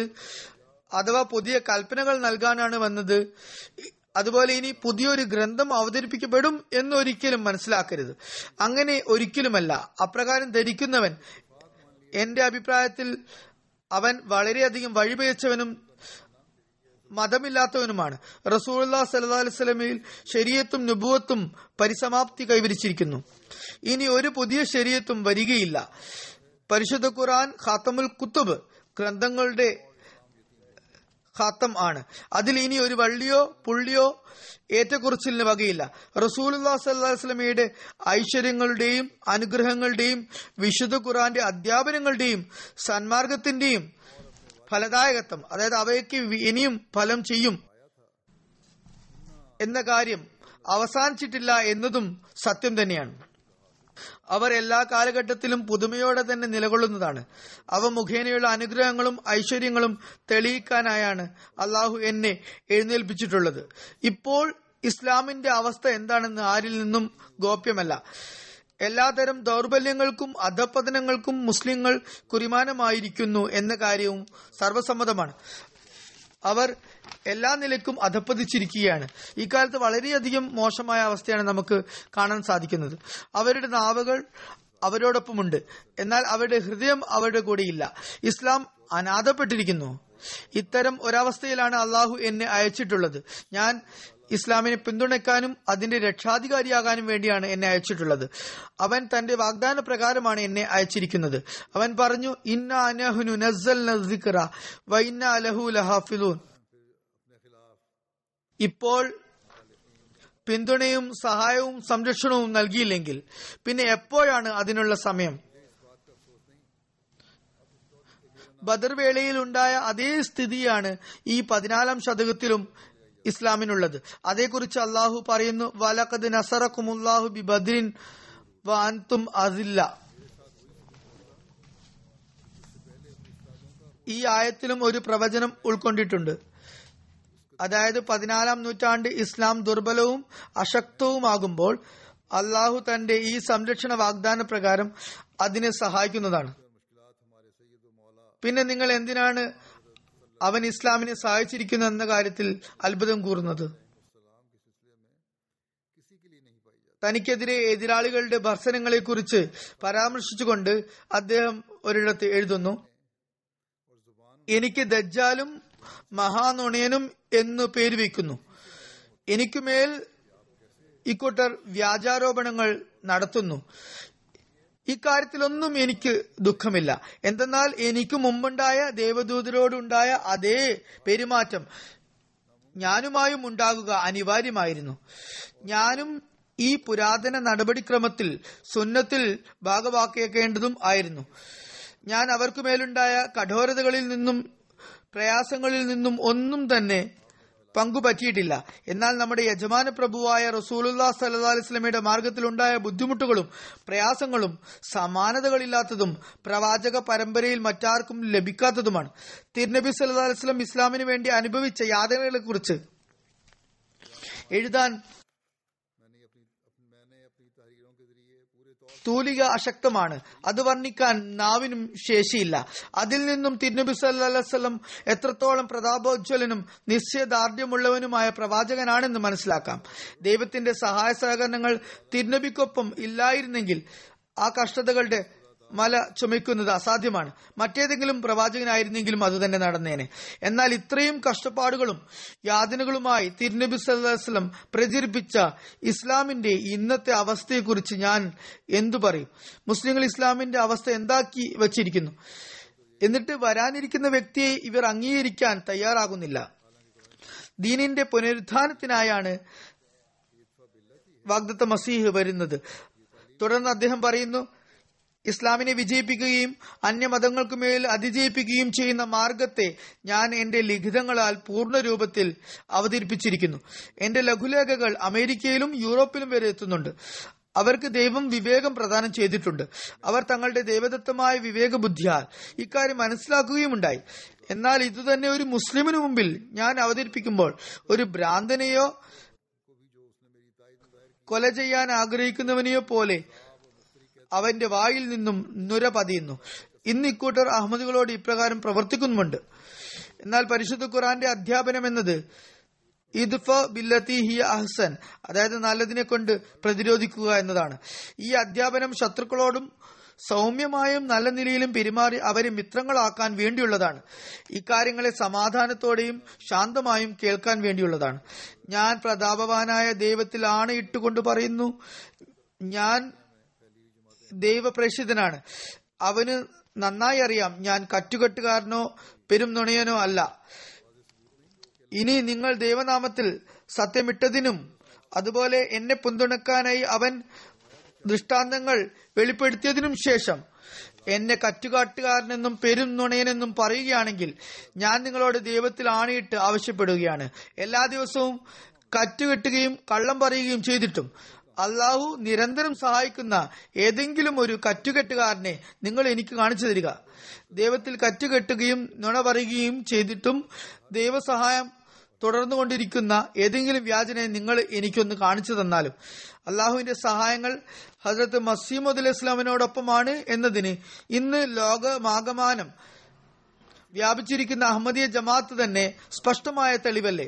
അഥവാ പുതിയ കൽപ്പനകൾ നൽകാനാണ് വന്നത്. അതുപോലെ ഇനി പുതിയൊരു ഗ്രന്ഥം അവതരിപ്പിക്കപ്പെടും എന്നൊരിക്കലും മനസ്സിലാക്കരുത്. അങ്ങനെ ഒരിക്കലുമല്ല. അപ്രകാരം ധരിക്കുന്നവൻ എന്റെ അഭിപ്രായത്തിൽ അവൻ വളരെയധികം വഴിപയച്ചവനും മതമില്ലാത്തവനുമാണ്. റസൂലുള്ളാഹി സ്വല്ലല്ലാഹു അലൈഹി വസല്ലമയിൽ ശരീഅത്തും നുബുവത്തും പരിസമാപ്തി കൈവരിച്ചിരിക്കുന്നു. ഇനി ഒരു പുതിയ ശരീഅത്തും വരികയില്ല. പരിശുദ്ധ ഖുർആൻ ഖാത്തമുൽ കുത്തുബ്, ഗ്രന്ഥങ്ങളുടെ ഖാത്തം ആണ്. അതിൽ ഇനി ഒരു വള്ളിയോ പുള്ളിയോ ഏറ്റക്കുറിച്ചിലിന് വകയില്ല. റസൂലുള്ളാഹി സ്വല്ലല്ലാഹു അലൈഹി വസല്ലമയുടെ ഐശ്വര്യങ്ങളുടെയും അനുഗ്രഹങ്ങളുടെയും വിശുദ്ധ ഖുർആന്റെ അധ്യാപനങ്ങളുടെയും സന്മാർഗത്തിന്റെയും ഫലദായകത്വം, അതായത് അവയ്ക്ക് ഇനിയും ഫലം ചെയ്യും എന്ന കാര്യം അവസാനിച്ചിട്ടില്ല എന്നതും സത്യം തന്നെയാണ്. അവർ എല്ലാ കാലഘട്ടത്തിലും പുതുമയോടെ തന്നെ നിലകൊള്ളുന്നതാണ്. അവ മുഖേനയുള്ള അനുഗ്രഹങ്ങളും ഐശ്വര്യങ്ങളും തെളിയിക്കാനായാണ് അള്ളാഹു എന്നെ എഴുന്നേൽപ്പിച്ചിട്ടുള്ളത്. ഇപ്പോൾ ഇസ്ലാമിന്റെ അവസ്ഥ എന്താണെന്ന് ആരിൽ നിന്നും ഗോപ്യമല്ല. എല്ലാതരം ദൌർബല്യങ്ങൾക്കും അധപ്പതനങ്ങൾക്കും മുസ്ലിങ്ങൾ കുരിമാനമായിരിക്കുന്നു എന്ന കാര്യവും സർവസമ്മതമാണ്. അവർ എല്ലാ നിലയ്ക്കും അധപ്പതിച്ചിരിക്കുകയാണ്. ഇക്കാലത്ത് വളരെയധികം മോശമായ അവസ്ഥയാണ് നമുക്ക് കാണാൻ സാധിക്കുന്നത്. അവരുടെ നാവുകൾ അവരോടൊപ്പമുണ്ട്, എന്നാൽ അവരുടെ ഹൃദയം അവരുടെ കൂടെയില്ല. ഇസ്ലാം അനാഥപ്പെട്ടിരിക്കുന്നു. ഇത്തരം ഒരവസ്ഥയിലാണ് അള്ളാഹു എന്നെ അയച്ചിട്ടുള്ളത്. ഞാൻ ഇസ്ലാമിനെ പിന്തുണയ്ക്കാനും അതിന്റെ രക്ഷാധികാരിയാകാനും വേണ്ടിയാണ് എന്നെ അയച്ചിട്ടുള്ളത്. അവൻ തന്റെ വാഗ്ദാന പ്രകാരമാണ് എന്നെ അയച്ചിരിക്കുന്നത്. അവൻ പറഞ്ഞു, ഇന്നാ അനഹു നസ്സൽനാ സിക്റ വ ഇന്നാ ലഹു ലഹാഫിലൂൻ. ഇപ്പോൾ പിന്തുണയും സഹായവും സംരക്ഷണവും നൽകിയില്ലെങ്കിൽ പിന്നെ എപ്പോഴാണ് അതിനുള്ള സമയം? ബദർ വേളയിൽ ഉണ്ടായ അതേ സ്ഥിതിയാണ് ഈ 14-ാം ശതകത്തിലും ഇസ്ലാമിനുള്ളത്. അതേക്കുറിച്ച് അള്ളാഹു പറയുന്നു, വലഖദ് നസറകുമുല്ലാഹു ബിബദ്രിൻ വ അൻതും അസില്ല. ഈ ആയത്തിലും ഒരു പ്രവചനം ഉൾക്കൊണ്ടിട്ടുണ്ട്. അതായത് 14-ാം നൂറ്റാണ്ട് ഇസ്ലാം ദുർബലവും അശക്തവുമാകുമ്പോൾ അള്ളാഹു തന്റെ ഈ സംരക്ഷണ വാഗ്ദാന പ്രകാരം അതിനെ സഹായിക്കുന്നതാണ്. പിന്നെ നിങ്ങൾ എന്തിനാണ് അവൻ ഇസ്ലാമിനെ സഹായിച്ചിരിക്കുന്നു എന്ന കാര്യത്തിൽ അത്ഭുതം കൂറുന്നത്? തനിക്കെതിരെ എതിരാളികളുടെ ഭർസനങ്ങളെക്കുറിച്ച് പരാമർശിച്ചുകൊണ്ട് അദ്ദേഹം ഒരിടത്ത് എഴുതുന്നു, എനിക്ക് ദജ്ജാലും മഹാനുണയനും എന്നു പേര് വയ്ക്കുന്നു. എനിക്കുമേൽ ഇക്കൂട്ടർ വ്യാജാരോപണങ്ങൾ നടത്തുന്നു. ഇക്കാര്യത്തിലൊന്നും എനിക്ക് ദുഃഖമില്ല. എന്തെന്നാൽ എനിക്ക് മുമ്പുണ്ടായ ദേവദൂതരോടുണ്ടായ അതേ പെരുമാറ്റം ഞാനുമായും ഉണ്ടാകുക അനിവാര്യമായിരുന്നു. ഞാനും ഈ പുരാതന നടപടിക്രമത്തിൽ സുന്നത്തിൽ ഭാഗവാക്കേണ്ടതും ആയിരുന്നു. ഞാൻ അവർക്കുമേലുണ്ടായ കഠോരതകളിൽ നിന്നും പ്രയാസങ്ങളിൽ നിന്നും ഒന്നും തന്നെ പങ്കുപറ്റിയിട്ടില്ല. എന്നാൽ നമ്മുടെ യജമാന പ്രഭുവായ റസൂലുള്ളാഹി സ്വല്ലല്ലാഹി അലൈഹി വസല്ലമയുടെ മാർഗത്തിലുണ്ടായ ബുദ്ധിമുട്ടുകളും പ്രയാസങ്ങളും സമാനതകളില്ലാത്തതും പ്രവാചക പരമ്പരയിൽ മറ്റാർക്കും ലഭിക്കാത്തതുമാണ്. തിരുനബി സ്വല്ലല്ലാഹി അലൈഹി വസല്ലം ഇസ്ലാമിന് വേണ്ടി അനുഭവിച്ച യാതനകളെക്കുറിച്ച് എഴുതാൻ തൂലിക അശക്തമാണ്. അത് വർണ്ണിക്കാൻ നാവിനും ശേഷിയില്ല. അതിൽ നിന്നും തിരുനബി സല്ലല്ലാഹു അലൈഹി വസല്ലം എത്രത്തോളം പ്രതാപോജ്വലനും നിശ്ചയദാർഢ്യമുള്ളവനുമായ പ്രവാചകനാണെന്ന് മനസ്സിലാക്കാം. ദൈവത്തിന്റെ സഹായ സഹകരണങ്ങൾ തിരുനബിക്കൊപ്പം ഇല്ലായിരുന്നെങ്കിൽ ആ കഷ്ടതകളുടെ മല ചുമയ്ക്കുന്നത് അസാധ്യമാണ്. മറ്റേതെങ്കിലും പ്രവാചകനായിരുന്നെങ്കിലും അതുതന്നെ നടന്നേനെ. എന്നാൽ ഇത്രയും കഷ്ടപ്പാടുകളും യാതനകളുമായി തിരുനബി സല്ലല്ലാഹു അലൈഹി വസല്ലം പ്രചരിപ്പിച്ച ഇസ്ലാമിന്റെ ഇന്നത്തെ അവസ്ഥയെക്കുറിച്ച് ഞാൻ എന്തു പറയും? മുസ്ലിങ്ങൾ ഇസ്ലാമിന്റെ അവസ്ഥ എന്താക്കി വച്ചിരിക്കുന്നു. എന്നിട്ട് വരാനിരിക്കുന്ന വ്യക്തിയെ ഇവർ അംഗീകരിക്കാൻ തയ്യാറാകുന്നില്ല. ദീനിന്റെ പുനരുദ്ധാനത്തിനായാണ് വാഗ്ദത്ത മസീഹ് വരുന്നത്. തുടർന്ന് അദ്ദേഹം പറയുന്നു, ഇസ്ലാമിനെ വിജയിപ്പിക്കുകയും അന്യമതങ്ങൾക്കുമേൽ അതിജയിപ്പിക്കുകയും ചെയ്യുന്ന മാർഗത്തെ ഞാൻ എന്റെ ലിഖിതങ്ങളാൽ പൂർണ്ണ രൂപത്തിൽ അവതരിപ്പിച്ചിരിക്കുന്നു. എന്റെ ലഘുലേഖകൾ അമേരിക്കയിലും യൂറോപ്പിലും വരെ എത്തുന്നുണ്ട്. അവർക്ക് ദൈവം വിവേകം പ്രദാനം ചെയ്തിട്ടുണ്ട്. അവർ തങ്ങളുടെ ദൈവദത്തമായ വിവേകബുദ്ധിയാൽ ഇക്കാര്യം മനസ്സിലാക്കുകയുമുണ്ടായി. എന്നാൽ ഇതുതന്നെ ഒരു മുസ്ലിമിനു മുമ്പിൽ ഞാൻ അവതരിപ്പിക്കുമ്പോൾ ഒരു ഭ്രാന്തനെയോ കൊല ചെയ്യാൻ ആഗ്രഹിക്കുന്നവനെയോ പോലെ അവന്റെ വായിൽ നിന്നും നുര പതിയുന്നു. ഇന്ന് ഇക്കൂട്ടർ അഹമ്മദികളോട് ഇപ്രകാരം പ്രവർത്തിക്കുന്നുമുണ്ട്. എന്നാൽ പരിശുദ്ധ ഖുർആന്റെ അധ്യാപനം എന്നത് ഇദ്ഫ ബില്ലതി ഹിയ അഹ്സൻ, അതായത് നല്ലതിനെ കൊണ്ട് പ്രതിരോധിക്കുക എന്നതാണ്. ഈ അധ്യാപനം ശത്രുക്കളോടും സൗമ്യമായും നല്ല നിലയിലും പെരുമാറി അവരെ മിത്രങ്ങളാക്കാൻ വേണ്ടിയുള്ളതാണ്. ഇക്കാര്യങ്ങളെ സമാധാനത്തോടെയും ശാന്തമായും കേൾക്കാൻ വേണ്ടിയുള്ളതാണ്. ഞാൻ പ്രതാപവാനായ ദൈവത്തിൽ ആണയിട്ടുകൊണ്ട് പറയുന്നു, ഞാൻ ദൈവപ്രേഷിതനാണ്. അവന് നന്നായി അറിയാം ഞാൻ കറ്റുകെട്ടുകാരനോ പെരും നുണയനോ അല്ല. ഇനി നിങ്ങൾ ദൈവനാമത്തിൽ സത്യമിട്ടതിനും അതുപോലെ എന്നെ പിന്തുണക്കാനായി അവൻ ദൃഷ്ടാന്തങ്ങൾ വെളിപ്പെടുത്തിയതിനും ശേഷം എന്നെ കറ്റുകാട്ടുകാരനെന്നും പെരും നുണയനെന്നും പറയുകയാണെങ്കിൽ ഞാൻ നിങ്ങളോട് ദൈവത്തിൽ ആണയിട്ട് ആവശ്യപ്പെടുകയാണ്. എല്ലാ ദിവസവും കറ്റുകെട്ടുകയും കള്ളം പറയുകയും ചെയ്തിട്ടും അള്ളാഹു നിരന്തരം സഹായിക്കുന്ന ഏതെങ്കിലും ഒരു കറ്റുകെട്ടുകാരനെ നിങ്ങൾ എനിക്ക് കാണിച്ചു തരിക. ദൈവത്തിൽ കറ്റുകെട്ടുകയും നുണ പറയുകയും ചെയ്തിട്ടും ദൈവസഹായം തുടർന്നുകൊണ്ടിരിക്കുന്ന ഏതെങ്കിലും വ്യാജനെ നിങ്ങൾ എനിക്കൊന്ന് കാണിച്ചു തന്നാലും അള്ളാഹുവിന്റെ സഹായങ്ങൾ ഹസ്രത്ത് മസീമുദ്ദീൽ ഇസ്ലാമിനോടൊപ്പമാണ് എന്നതിന് ഇന്ന് ലോകമാകമാനം വ്യാപിച്ചിരിക്കുന്ന അഹമ്മദിയ ജമാഅത്ത് തന്നെ സ്പഷ്ടമായ തെളിവല്ലേ.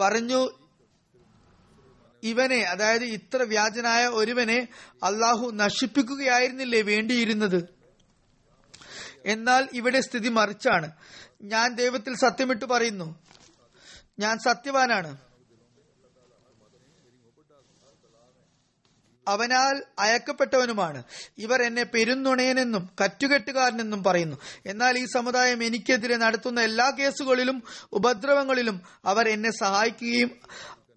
പറഞ്ഞു ഇവനെ, അതായത് ഇത്ര വ്യാജനായ ഒരുവനെ അള്ളാഹു നശിപ്പിക്കുകയായിരുന്നില്ലേ വേണ്ടിയിരുന്നത്? എന്നാൽ ഇവിടെ സ്ഥിതി മറിച്ചാണ്. ഞാൻ ദൈവത്തിൽ സത്യമിട്ട് പറയുന്നു, ഞാൻ സത്യവാനാണ്. അവനാൽ അയക്കപ്പെട്ടവനുമാണ്. ഇവർ എന്നെ പെരുന്നുണയനെന്നും കറ്റുകെട്ടുകാരനെന്നും പറയുന്നു. എന്നാൽ ഈ സമുദായം എനിക്കെതിരെ നടത്തുന്ന എല്ലാ കേസുകളിലും ഉപദ്രവങ്ങളിലും അവർ എന്നെ സഹായിക്കുകയും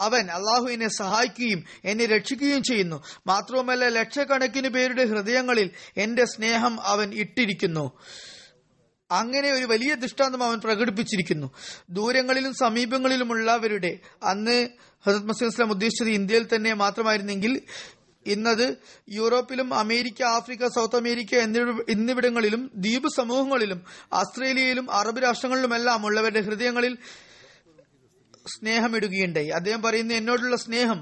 അവൻ അള്ളാഹു എന്നെ സഹായിക്കുകയും എന്നെ രക്ഷിക്കുകയും ചെയ്യുന്നു. മാത്രവുമല്ല, ലക്ഷക്കണക്കിന് പേരുടെ ഹൃദയങ്ങളിൽ എന്റെ സ്നേഹം അവൻ ഇട്ടിരിക്കുന്നു. അങ്ങനെ ഒരു വലിയ ദൃഷ്ടാന്തം അവൻ പ്രകടിപ്പിച്ചിരിക്കുന്നു. ദൂരങ്ങളിലും സമീപങ്ങളിലുമുള്ളവരുടെ, അന്ന് ഹസ്രത്ത് മസീഹ് ഇസ്ലാം ഉദ്ദേശിച്ചത് ഇന്ത്യയിൽ തന്നെ മാത്രമായിരുന്നെങ്കിൽ ഇന്നത് യൂറോപ്പിലും അമേരിക്ക, ആഫ്രിക്ക, സൗത്ത് അമേരിക്ക എന്നിവിടങ്ങളിലും ദ്വീപ് സമൂഹങ്ങളിലും ആസ്ട്രേലിയയിലും അറബ് രാഷ്ട്രങ്ങളിലുമെല്ലാം ഉള്ളവരുടെ ഹൃദയങ്ങളിൽ സ്നേഹമിടുകയുണ്ടായി. അദ്ദേഹം പറയുന്നു, എന്നോടുള്ള സ്നേഹം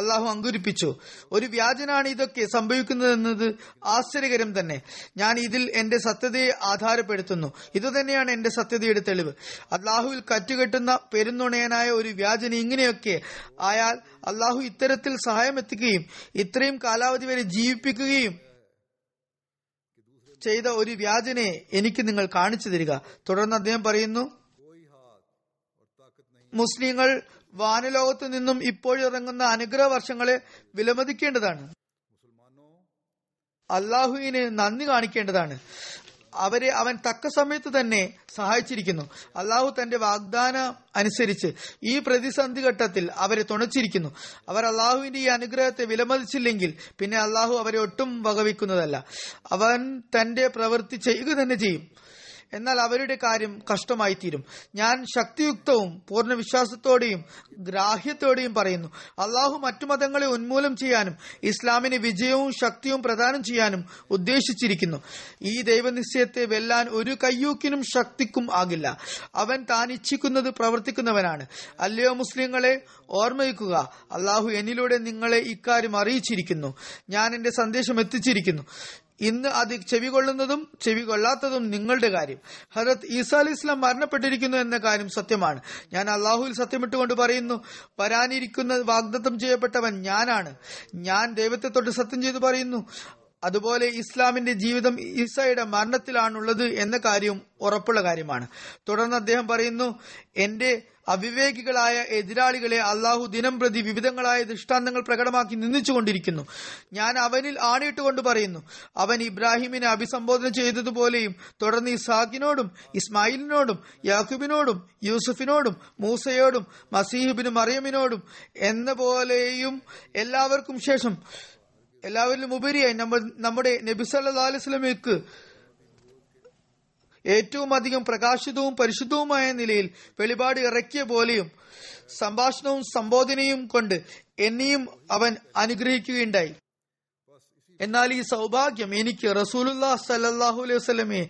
അള്ളാഹു അങ്കുരിപ്പിച്ചു. ഒരു വ്യാജനാണ് ഇതൊക്കെ സംഭവിക്കുന്നതെന്നത് ആശ്ചര്യകരം തന്നെ. ഞാൻ ഇതിൽ എന്റെ സത്യതയെ ആധാരപ്പെടുത്തുന്നു. ഇതുതന്നെയാണ് എന്റെ സത്യതയുടെ തെളിവ്. അള്ളാഹുവിൽ കറ്റുകെട്ടുന്ന പെരുന്നുണയനായ ഒരു വ്യാജന് ഇങ്ങനെയൊക്കെ ആയാൽ അള്ളാഹു ഇത്തരത്തിൽ സഹായമെത്തിക്കുകയും ഇത്രയും കാലാവധി വരെ ജീവിപ്പിക്കുകയും ചെയ്ത ഒരു വ്യാജനെ എനിക്ക് നിങ്ങൾ കാണിച്ചു തരിക. തുടർന്ന് അദ്ദേഹം പറയുന്നു, മുസ്ലിങ്ങൾ വാനലോകത്ത് നിന്നും ഇപ്പോഴിറങ്ങുന്ന അനുഗ്രഹ വർഷങ്ങളെ വിലമതിക്കേണ്ടതാണ്. അള്ളാഹുവിന് നന്ദി കാണിക്കേണ്ടതാണ്. അവരെ അവൻ തക്ക സമയത്ത് തന്നെ സഹായിച്ചിരിക്കുന്നു. അള്ളാഹു തന്റെ വാഗ്ദാനം അനുസരിച്ച് ഈ പ്രതിസന്ധി ഘട്ടത്തിൽ അവരെ തുണച്ചിരിക്കുന്നു. അവർ അള്ളാഹുവിന്റെ ഈ അനുഗ്രഹത്തെ വിലമതിച്ചില്ലെങ്കിൽ പിന്നെ അള്ളാഹു അവരെ ഒട്ടും വകവെക്കുന്നതല്ല. അവൻ തന്റെ പ്രവൃത്തി ചെയ്യുക തന്നെ ചെയ്യും. എന്നാൽ അവരുടെ കാര്യം കഷ്ടമായി തീരും. ഞാൻ ശക്തിയുക്തവും പൂർണ്ണ വിശ്വാസത്തോടെയും ഗ്രാഹ്യത്തോടെയും പറയുന്നു, അള്ളാഹു മറ്റു മതങ്ങളെ ഉന്മൂലനം ചെയ്യാനും ഇസ്ലാമിന് വിജയവും ശക്തിയും പ്രദാനം ചെയ്യാനും ഉദ്ദേശിച്ചിരിക്കുന്നു. ഈ ദൈവനിശ്ചയത്തെ വെല്ലാൻ ഒരു കയ്യൂക്കിനും ശക്തിക്കും ആകില്ല. അവൻ താൻ ഇച്ഛിക്കുന്നത് പ്രവർത്തിക്കുന്നവനാണ്. അല്ലയോ മുസ്ലിങ്ങളെ, ഓർമ്മയിക്കുക, അള്ളാഹു എന്നിലൂടെ നിങ്ങളെ ഇക്കാര്യം അറിയിച്ചിരിക്കുന്നു. ഞാൻ എന്റെ സന്ദേശം എത്തിച്ചിരിക്കുന്നു. ഇന്ന് അത് ചെവികൊള്ളുന്നതും ചെവി കൊള്ളാത്തതും നിങ്ങളുടെ കാര്യം. ഹദരത്ത് ഈസാ അലി ഇസ്ലാം മരണപ്പെട്ടിരിക്കുന്നു എന്ന കാര്യം സത്യമാണ്. ഞാൻ അള്ളാഹുവിൽ സത്യമിട്ടുകൊണ്ട് പറയുന്നു, വരാനിരിക്കുന്ന വാഗ്ദത്തം ചെയ്യപ്പെട്ടവൻ ഞാനാണ്. ഞാൻ ദൈവത്തെ തൊട്ട് സത്യം ചെയ്തു പറയുന്നു. അതുപോലെ ഇസ്ലാമിന്റെ ജീവിതം ഈസായുടെ മരണത്തിലാണുള്ളത് എന്ന കാര്യവും ഉറപ്പുള്ള കാര്യമാണ്. തുടർന്ന് അദ്ദേഹം പറയുന്നു, എന്റെ അവിവേകികളായ എതിരാളികളെ അള്ളാഹു ദിനം പ്രതി വിവിധങ്ങളായ ദൃഷ്ടാന്തങ്ങൾ പ്രകടമാക്കി നിന്ദിച്ചുകൊണ്ടിരിക്കുന്നു. ഞാൻ അവനിൽ ആണിയിട്ടുകൊണ്ട് പറയുന്നു, അവൻ ഇബ്രാഹിമിനെ അഭിസംബോധന ചെയ്തതുപോലെയും തുടർന്ന് ഇസ്ഹാഖിനോടും ഇസ്മായിലിനോടും യാക്കൂബിനോടും യൂസുഫിനോടും മൂസയോടും മസീഹിബിനും മറിയമിനോടും എന്ന പോലെയും എല്ലാവർക്കും ശേഷം എല്ലാവരിലും ഉപരിയായി നമ്മുടെ നബി സല്ലല്ലാഹു അലൈഹി വസല്ലമയ്ക്ക് ഏറ്റവും അധികം പ്രകാശിതവും പരിശുദ്ധവുമായ നിലയിൽ വെളിപാട് ഇറക്കിയ പോലെയും സംഭാഷണവും സംബോധനയും കൊണ്ട് എന്നെയും അവൻ അനുഗ്രഹിക്കുകയുണ്ടായി. എന്നാൽ ഈ സൗഭാഗ്യം എനിക്ക് റസൂലുള്ളാഹി സ്വല്ലല്ലാഹു അലൈഹി വസല്ലമയെ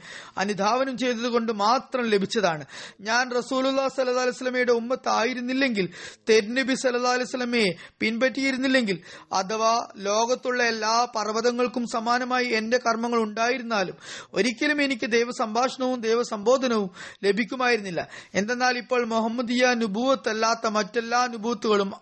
അനുധാവനം ചെയ്തതുകൊണ്ട് മാത്രം ലഭിച്ചതാണ്. ഞാൻ റസൂലുള്ളാഹി സ്വല്ലല്ലാഹു അലൈഹി വസല്ലമയുടെ ഉമ്മത്ത് ആയിരുന്നില്ലെങ്കിൽ, തിരുനബി സ്വല്ലല്ലാഹു അലൈഹി വസല്ലമയെ പിൻപറ്റിയിരുന്നില്ലെങ്കിൽ, അഥവാ ലോകത്തുള്ള എല്ലാ പർവ്വതങ്ങൾക്കും സമാനമായി എന്റെ കർമ്മങ്ങൾ ഉണ്ടായിരുന്നാലും ഒരിക്കലും എനിക്ക് ദൈവസംഭാഷണവും ദൈവസംബോധനവും ലഭിക്കുമായിരുന്നില്ല. എന്തെന്നാൽ ഇപ്പോൾ മുഹമ്മദിയ നുബൂവത്ത് അല്ലാത്ത മറ്റെല്ലാ നുബൂത്തുകളും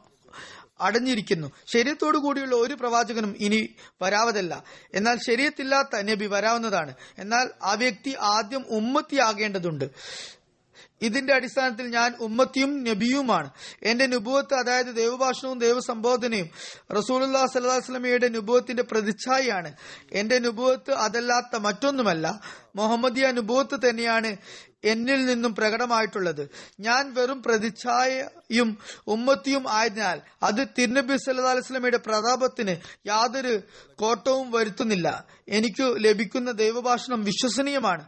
അടഞ്ഞിരിക്കുന്നു. ശരീഅത്തോടു കൂടിയുള്ള ഒരു പ്രവാചകനും ഇനി വരാവതല്ല. എന്നാൽ ശരീഅത്തില്ലാത്ത നബി വരാവുന്നതാണ്. എന്നാൽ ആ വ്യക്തി ആദ്യം ഉമ്മത്തിയാകേണ്ടതുണ്ട്. ഇതിന്റെ അടിസ്ഥാനത്തിൽ ഞാൻ ഉമ്മത്തിയും നബിയുമാണ്. എന്റെ നുബുവത്ത്, അതായത് ദൈവഭാഷണവും ദൈവസംബോധനയും, റസൂലുള്ളാഹി സ്വല്ലല്ലാഹു അലൈഹി വസല്ലമയുടെ നുബുവത്തിന്റെ പ്രതിച്ഛായയാണ്. എന്റെ നുബുവത്ത് അതല്ലാത്ത മറ്റൊന്നുമല്ല, മുഹമ്മദിയ നുബുവത്ത് തന്നെയാണ് എന്നിൽ നിന്നും പ്രകടമായിട്ടുള്ളത്. ഞാൻ വെറും പ്രതിച്ഛായയും ഉമ്മത്തിയും ആയതിനാൽ അത് തിരുനബി സല്ലല്ലാഹു അലൈഹി വസല്ലമയുടെ പ്രതാപത്തിന് യാതൊരു കോട്ടവും വരുത്തുന്നില്ല. എനിക്ക് ലഭിക്കുന്ന ദൈവഭാഷണം വിശ്വസനീയമാണ്.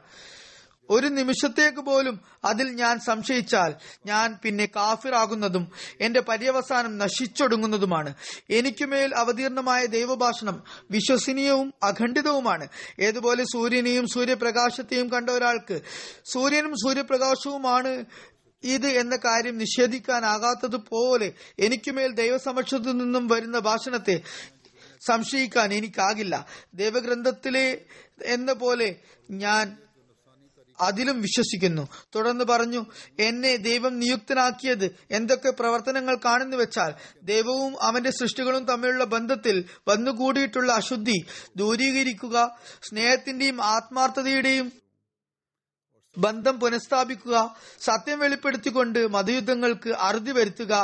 ഒരു നിമിഷത്തേക്ക് പോലും അതിൽ ഞാൻ സംശയിച്ചാൽ ഞാൻ പിന്നെ കാഫിറാകുന്നതും എന്റെ പര്യവസാനം നശിച്ചൊടുങ്ങുന്നതുമാണ്. എനിക്കുമേൽ അവതീർണമായ ദൈവഭാഷണം വിശ്വസനീയവും അഖണ്ഡിതവുമാണ്. ഏതുപോലെ സൂര്യനെയും സൂര്യപ്രകാശത്തെയും കണ്ട ഒരാൾക്ക് സൂര്യനും സൂര്യപ്രകാശവുമാണ് ഇത് എന്ന കാര്യം നിഷേധിക്കാനാകാത്തതുപോലെ എനിക്കുമേൽ ദൈവസമക്ഷത്തു നിന്നും വരുന്ന ഭാഷണത്തെ സംശയിക്കാൻ എനിക്കാകില്ല. ദൈവഗ്രന്ഥത്തിലെ എന്ന പോലെ ഞാൻ അതിലും വിശ്വസിക്കുന്നു. തുടർന്ന് പറഞ്ഞു, എന്നെ ദൈവം നിയുക്തനാക്കിയത് എന്തൊക്കെ പ്രവർത്തനങ്ങൾ കാണുന്നു വെച്ചാൽ ദൈവവും അവന്റെ സൃഷ്ടികളും തമ്മിലുള്ള ബന്ധത്തിൽ വന്നുകൂടിയിട്ടുള്ള അശുദ്ധി ദൂരീകരിക്കുക, സ്നേഹത്തിന്റെയും ആത്മാർത്ഥതയുടെയും ബന്ധം പുനഃസ്ഥാപിക്കുക, സത്യം വെളിപ്പെടുത്തിക്കൊണ്ട് മതയുദ്ധങ്ങൾക്ക് അറുതി വരുത്തുക,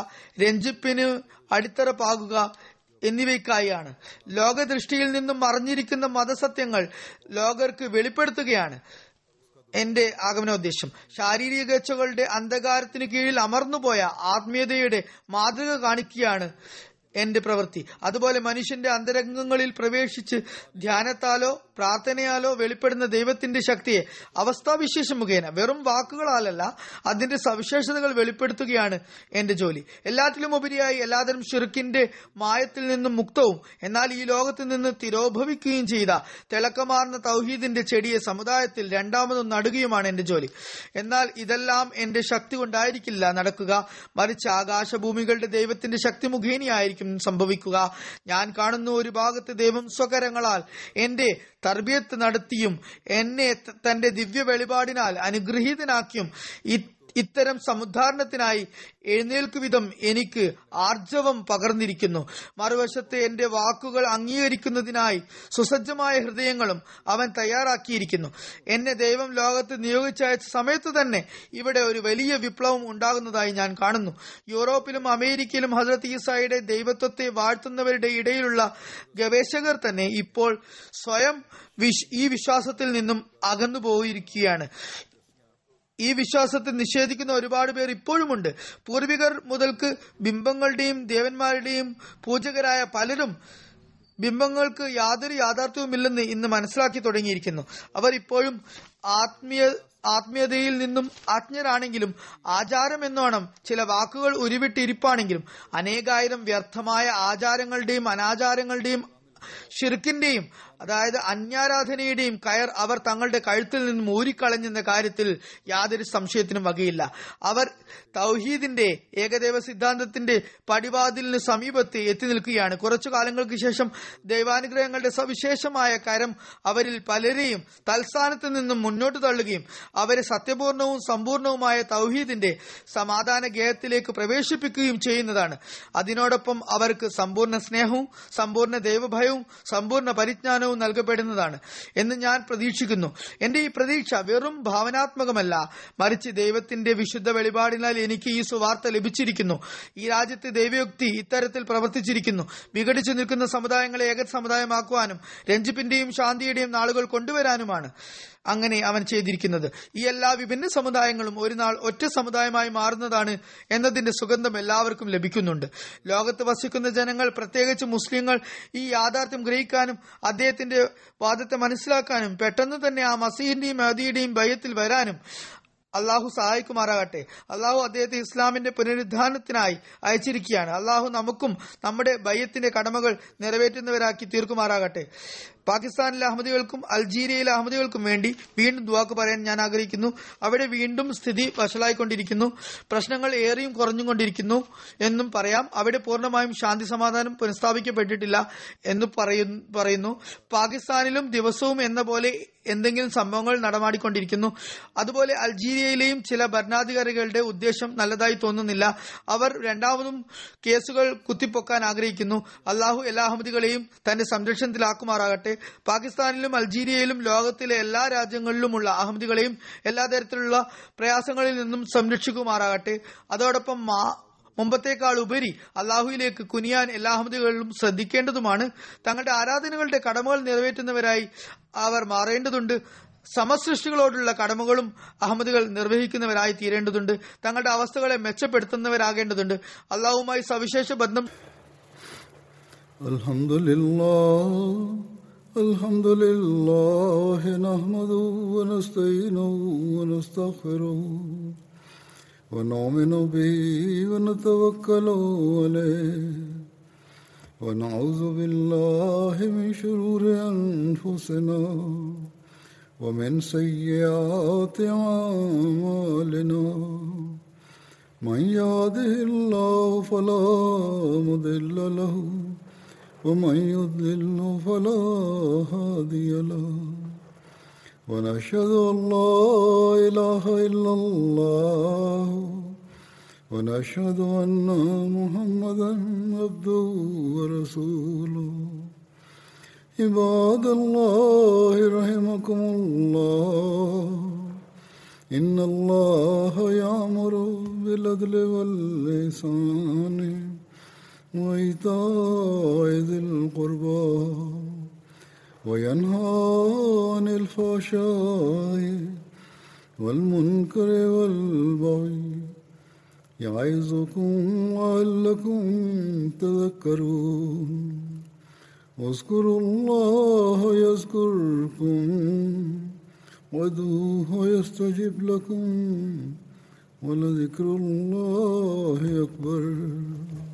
രഞ്ജിപ്പിന് അടിത്തറ പാകുക എന്നിവയ്ക്കായാണ്. ലോകദൃഷ്ടിയിൽ നിന്നും മറഞ്ഞിരിക്കുന്ന മതസത്യങ്ങൾ ലോകർക്ക് വെളിപ്പെടുത്തുകയാണ് എന്റെ ആഗമനോദ്ദേശം. ശാരീരികേച്ഛകളുടെ അന്ധകാരത്തിന് കീഴിൽ അമർന്നുപോയ ആത്മീയതയുടെ മാതൃക കാണിക്കുകയാണ് എന്റെ പ്രവൃത്തി. അതുപോലെ മനുഷ്യന്റെ അന്തരംഗങ്ങളിൽ പ്രവേശിച്ച് ധ്യാനത്താലോ പ്രാർത്ഥനയാലോ വെളിപ്പെടുന്ന ദൈവത്തിന്റെ ശക്തിയെ അവസ്ഥാവിശേഷം മുഖേന വെറും വാക്കുകളാലല്ല അതിന്റെ സവിശേഷതകൾ വെളിപ്പെടുത്തുകയാണ് എന്റെ ജോലി. എല്ലാറ്റിലും ഉപരിയായി എല്ലാതരം ശിർക്കിന്റെ മായത്തിൽ നിന്നും മുക്തവും എന്നാൽ ഈ ലോകത്തിൽ നിന്ന് തിരോഭവിക്കുകയും ചെയ്ത തിളക്കമാർന്ന തൗഹീദിന്റെ ചെടിയെ സമുദായത്തിൽ രണ്ടാമതും നടുകയുമാണ് എന്റെ ജോലി. എന്നാൽ ഇതെല്ലാം എന്റെ ശക്തി കൊണ്ടായിരിക്കില്ല നടക്കുക, മറിച്ച് ആകാശഭൂമികളുടെ ദൈവത്തിന്റെ ശക്തി മുഖേനയായിരിക്കും സംഭവിക്കുക. ഞാൻ കാണുന്ന ഒരു ഭാഗത്ത് ദൈവം സ്വകരങ്ങളാൽ എന്റെ തർബിയത്ത് നടത്തിയും എന്നെ തന്റെ ദിവ്യ വെളിപാടിനാൽ അനുഗ്രഹീതനാക്കിയും ഇത്തരം സമുദ്ധാരണത്തിനായി എഴുന്നേൽക്കുവിധം എനിക്ക് ആർജവം പകർന്നിരിക്കുന്നു. മറുവശത്ത് എന്റെ വാക്കുകൾ അംഗീകരിക്കുന്നതിനായി സുസജ്ജമായ ഹൃദയങ്ങളും അവൻ തയ്യാറാക്കിയിരിക്കുന്നു. എന്നെ ദൈവം ലോകത്ത് നിയോഗിച്ചയച്ച സമയത്ത് തന്നെ ഇവിടെ ഒരു വലിയ വിപ്ലവം ഉണ്ടാകുന്നതായി ഞാൻ കാണുന്നു. യൂറോപ്പിലും അമേരിക്കയിലും ഹസ്രത്ത് ഈസായുടെ ദൈവത്വത്തെ വാഴ്ത്തുന്നവരുടെ ഇടയിലുള്ള ഗവേഷകർ തന്നെ ഇപ്പോൾ സ്വയം ഈ വിശ്വാസത്തിൽ നിന്നും അകന്നുപോയിരിക്കുകയാണ്. ഈ വിശ്വാസത്തെ നിഷേധിക്കുന്ന ഒരുപാട് പേർ ഇപ്പോഴുമുണ്ട്. പൂർവികർ മുതൽക്ക് ബിംബങ്ങളുടെയും ദേവന്മാരുടെയും പൂജകരായ പലരും ബിംബങ്ങൾക്ക് യാതൊരു യാഥാർത്ഥ്യവുമില്ലെന്ന് ഇന്ന് മനസ്സിലാക്കി തുടങ്ങിയിരിക്കുന്നു. അവർ ഇപ്പോഴും ആത്മീയതയിൽ നിന്നും അജ്ഞരാണെങ്കിലും ആചാരം എന്നോണം ചില വാക്കുകൾ ഉരുവിട്ടിരിപ്പാണെങ്കിലും അനേകായിരം വ്യർത്ഥമായ ആചാരങ്ങളുടെയും അനാചാരങ്ങളുടെയും ശിർക്കിന്റെയും അതായത് അന്യാരാധനയുടെയും കയർ അവർ തങ്ങളുടെ കഴുത്തിൽ നിന്നും ഊരിക്കളഞ്ഞെന്ന കാര്യത്തിൽ യാതൊരു സംശയത്തിനും വകയില്ല. അവർ തൗഹീദിന്റെ ഏകദൈവ സിദ്ധാന്തത്തിന്റെ പടിവാതിലിന് സമീപത്ത് എത്തി നിൽക്കുകയാണ്. കുറച്ചു കാലങ്ങൾക്ക് ശേഷം ദൈവാനുഗ്രഹങ്ങളുടെ സവിശേഷമായ കരം അവരിൽ പലരെയും തൽസ്ഥാനത്ത് നിന്നും മുന്നോട്ട് തള്ളുകയും അവരെ സത്യപൂർണവും സമ്പൂർണവുമായ തൗഹീദിന്റെ സമാധാന ഗേയത്തിലേക്ക് പ്രവേശിപ്പിക്കുകയും ചെയ്യുന്നതാണ്. അതിനോടൊപ്പം അവർക്ക് സമ്പൂർണ്ണ സ്നേഹവും സമ്പൂർണ്ണ ദൈവഭയവും സമ്പൂർണ്ണ പരിജ്ഞാനവും നൽകപ്പെടുന്നതാണ് എന്ന് ഞാൻ പ്രതീക്ഷിക്കുന്നു. എന്റെ ഈ പ്രതീക്ഷ വെറും ഭാവനാത്മകമല്ല, മറിച്ച് ദൈവത്തിന്റെ വിശുദ്ധ വെളിപാടിനാൽ എനിക്ക് ഈ സുവാർത്ത ലഭിച്ചിരിക്കുന്നു. ഈ രാജ്യത്തെ ദൈവയുക്തി ഇത്തരത്തിൽ പ്രവർത്തിച്ചിരിക്കുന്നു. വിഘടിച്ചു നിൽക്കുന്ന സമുദായങ്ങളെ ഏക സമുദായമാക്കുവാനും രഞ്ജിപ്പിന്റെയും ശാന്തിയുടെയും നാളുകൾ കൊണ്ടുവരാനുമാണ് അങ്ങനെ അവൻ ചെയ്തിരിക്കുന്നത്. ഈ എല്ലാ വിഭിന്ന സമുദായങ്ങളും ഒരു നാൾ ഒറ്റ സമുദായമായി മാറുന്നതാണ് എന്നതിന്റെ സുഗന്ധം എല്ലാവർക്കും ലഭിക്കുന്നുണ്ട്. ലോകത്ത് വസിക്കുന്ന ജനങ്ങൾ, പ്രത്യേകിച്ച് മുസ്ലിങ്ങൾ, ഈ യാഥാർത്ഥ്യം ഗ്രഹിക്കാനും അദ്ദേഹത്തിന്റെ വാദത്തെ മനസ്സിലാക്കാനും പെട്ടെന്ന് തന്നെ ആ മസീഹിന്റെയും മഹ്ദിയുടെയും ഭയത്തിൽ വരാനും അള്ളാഹു സഹായിക്കുമാറാകട്ടെ. അള്ളാഹു അദ്ദേഹത്തെ ഇസ്ലാമിന്റെ പുനരുദ്ധാരണത്തിനായി അയച്ചിരിക്കുകയാണ്. അള്ളാഹു നമുക്കും നമ്മുടെ ഭയത്തിന്റെ കടമകൾ നിറവേറ്റുന്നവരാക്കി തീർക്കുമാറാകട്ടെ. പാകിസ്ഥാനിലെ അഹമ്മദികൾക്കും അൾജീരിയയിലെ അഹമ്മദികൾക്കും വേണ്ടി വീണ്ടും ദുആക്ക് പറയാൻ ഞാൻ ആഗ്രഹിക്കുന്നു. അവിടെ വീണ്ടും സ്ഥിതി വഷളായിക്കൊണ്ടിരിക്കുന്നു, പ്രശ്നങ്ങൾ ഏറെയും കുറഞ്ഞുകൊണ്ടിരിക്കുന്നു എന്നും പറയാം. അവിടെ പൂർണ്ണമായും ശാന്തി സമാധാനം പുനഃസ്ഥാപിക്കപ്പെട്ടിട്ടില്ല എന്ന് പറയുന്നു. പാകിസ്ഥാനിലും ദിവസവും എന്ന പോലെ എന്തെങ്കിലും സംഭവങ്ങൾ നടമാടിക്കൊണ്ടിരിക്കുന്നു. അതുപോലെ അൾജീരിയയിലെയും ചില ഭരണാധികാരികളുടെ ഉദ്ദേശം നല്ലതായി തോന്നുന്നില്ല. അവർ രണ്ടാമതും കേസുകൾ കുത്തിപ്പൊക്കാൻ ആഗ്രഹിക്കുന്നു. അള്ളാഹു എല്ലാ അഹമ്മദികളെയും തന്റെ സംരക്ഷണത്തിലാക്കുമാറാകട്ടെ. പാകിസ്ഥാനിലും അൾജീരിയയിലും ലോകത്തിലെ എല്ലാ രാജ്യങ്ങളിലുമുള്ള അഹമ്മദികളെയും എല്ലാ തരത്തിലുള്ള പ്രയാസങ്ങളിൽ നിന്നും സംരക്ഷിക്കുമാറാകട്ടെ. അതോടൊപ്പം മുമ്പത്തേക്കാൾ ഉപരി അള്ളാഹുയിലേക്ക് കുനിയാൻ എല്ലാ അഹമ്മദികളും ശ്രദ്ധിക്കേണ്ടതുമാണ്. തങ്ങളുടെ ആരാധനകളുടെ കടമകൾ നിറവേറ്റുന്നവരായി അവർ മാറേണ്ടതുണ്ട്. സമസൃഷ്ടികളോടുള്ള കടമകളും അഹമ്മദികൾ നിർവഹിക്കുന്നവരായി തീരേണ്ടതുണ്ട്. തങ്ങളുടെ അവസ്ഥകളെ മെച്ചപ്പെടുത്തുന്നവരാകേണ്ടതുണ്ട്. അള്ളാഹുമായി സവിശേഷ ബന്ധം. അൽഹംദുലില്ലാഹി നഹ്മദുഹു വനസ്തഈനുഹു വനസ്തഗ്ഫിറുഹു വനഊമിനു ബിഹി വനതവക്കലു അലൈഹി വനഊസു ബില്ലാഹി മിൻ ശുറൂരി അൻഫുസിനാ വമിൻ സയ്യിആതി അഅ്മാലിനാ من يهده الله فلا مضل له ومن يضلل فلا هادي له ونشهد أن لا إله إلا الله ونشهد أن محمدا عبده ورسوله عباد الله رحمكم الله إن الله يأمر بالعدل والإحسان وإيتاء ذي القربى وينهى عن الفحشاء والمنكر والبغي يعظكم لعلكم تذكرون واذكروا الله يذكركم وادعوه يستجب لكم ولذكر الله أكبر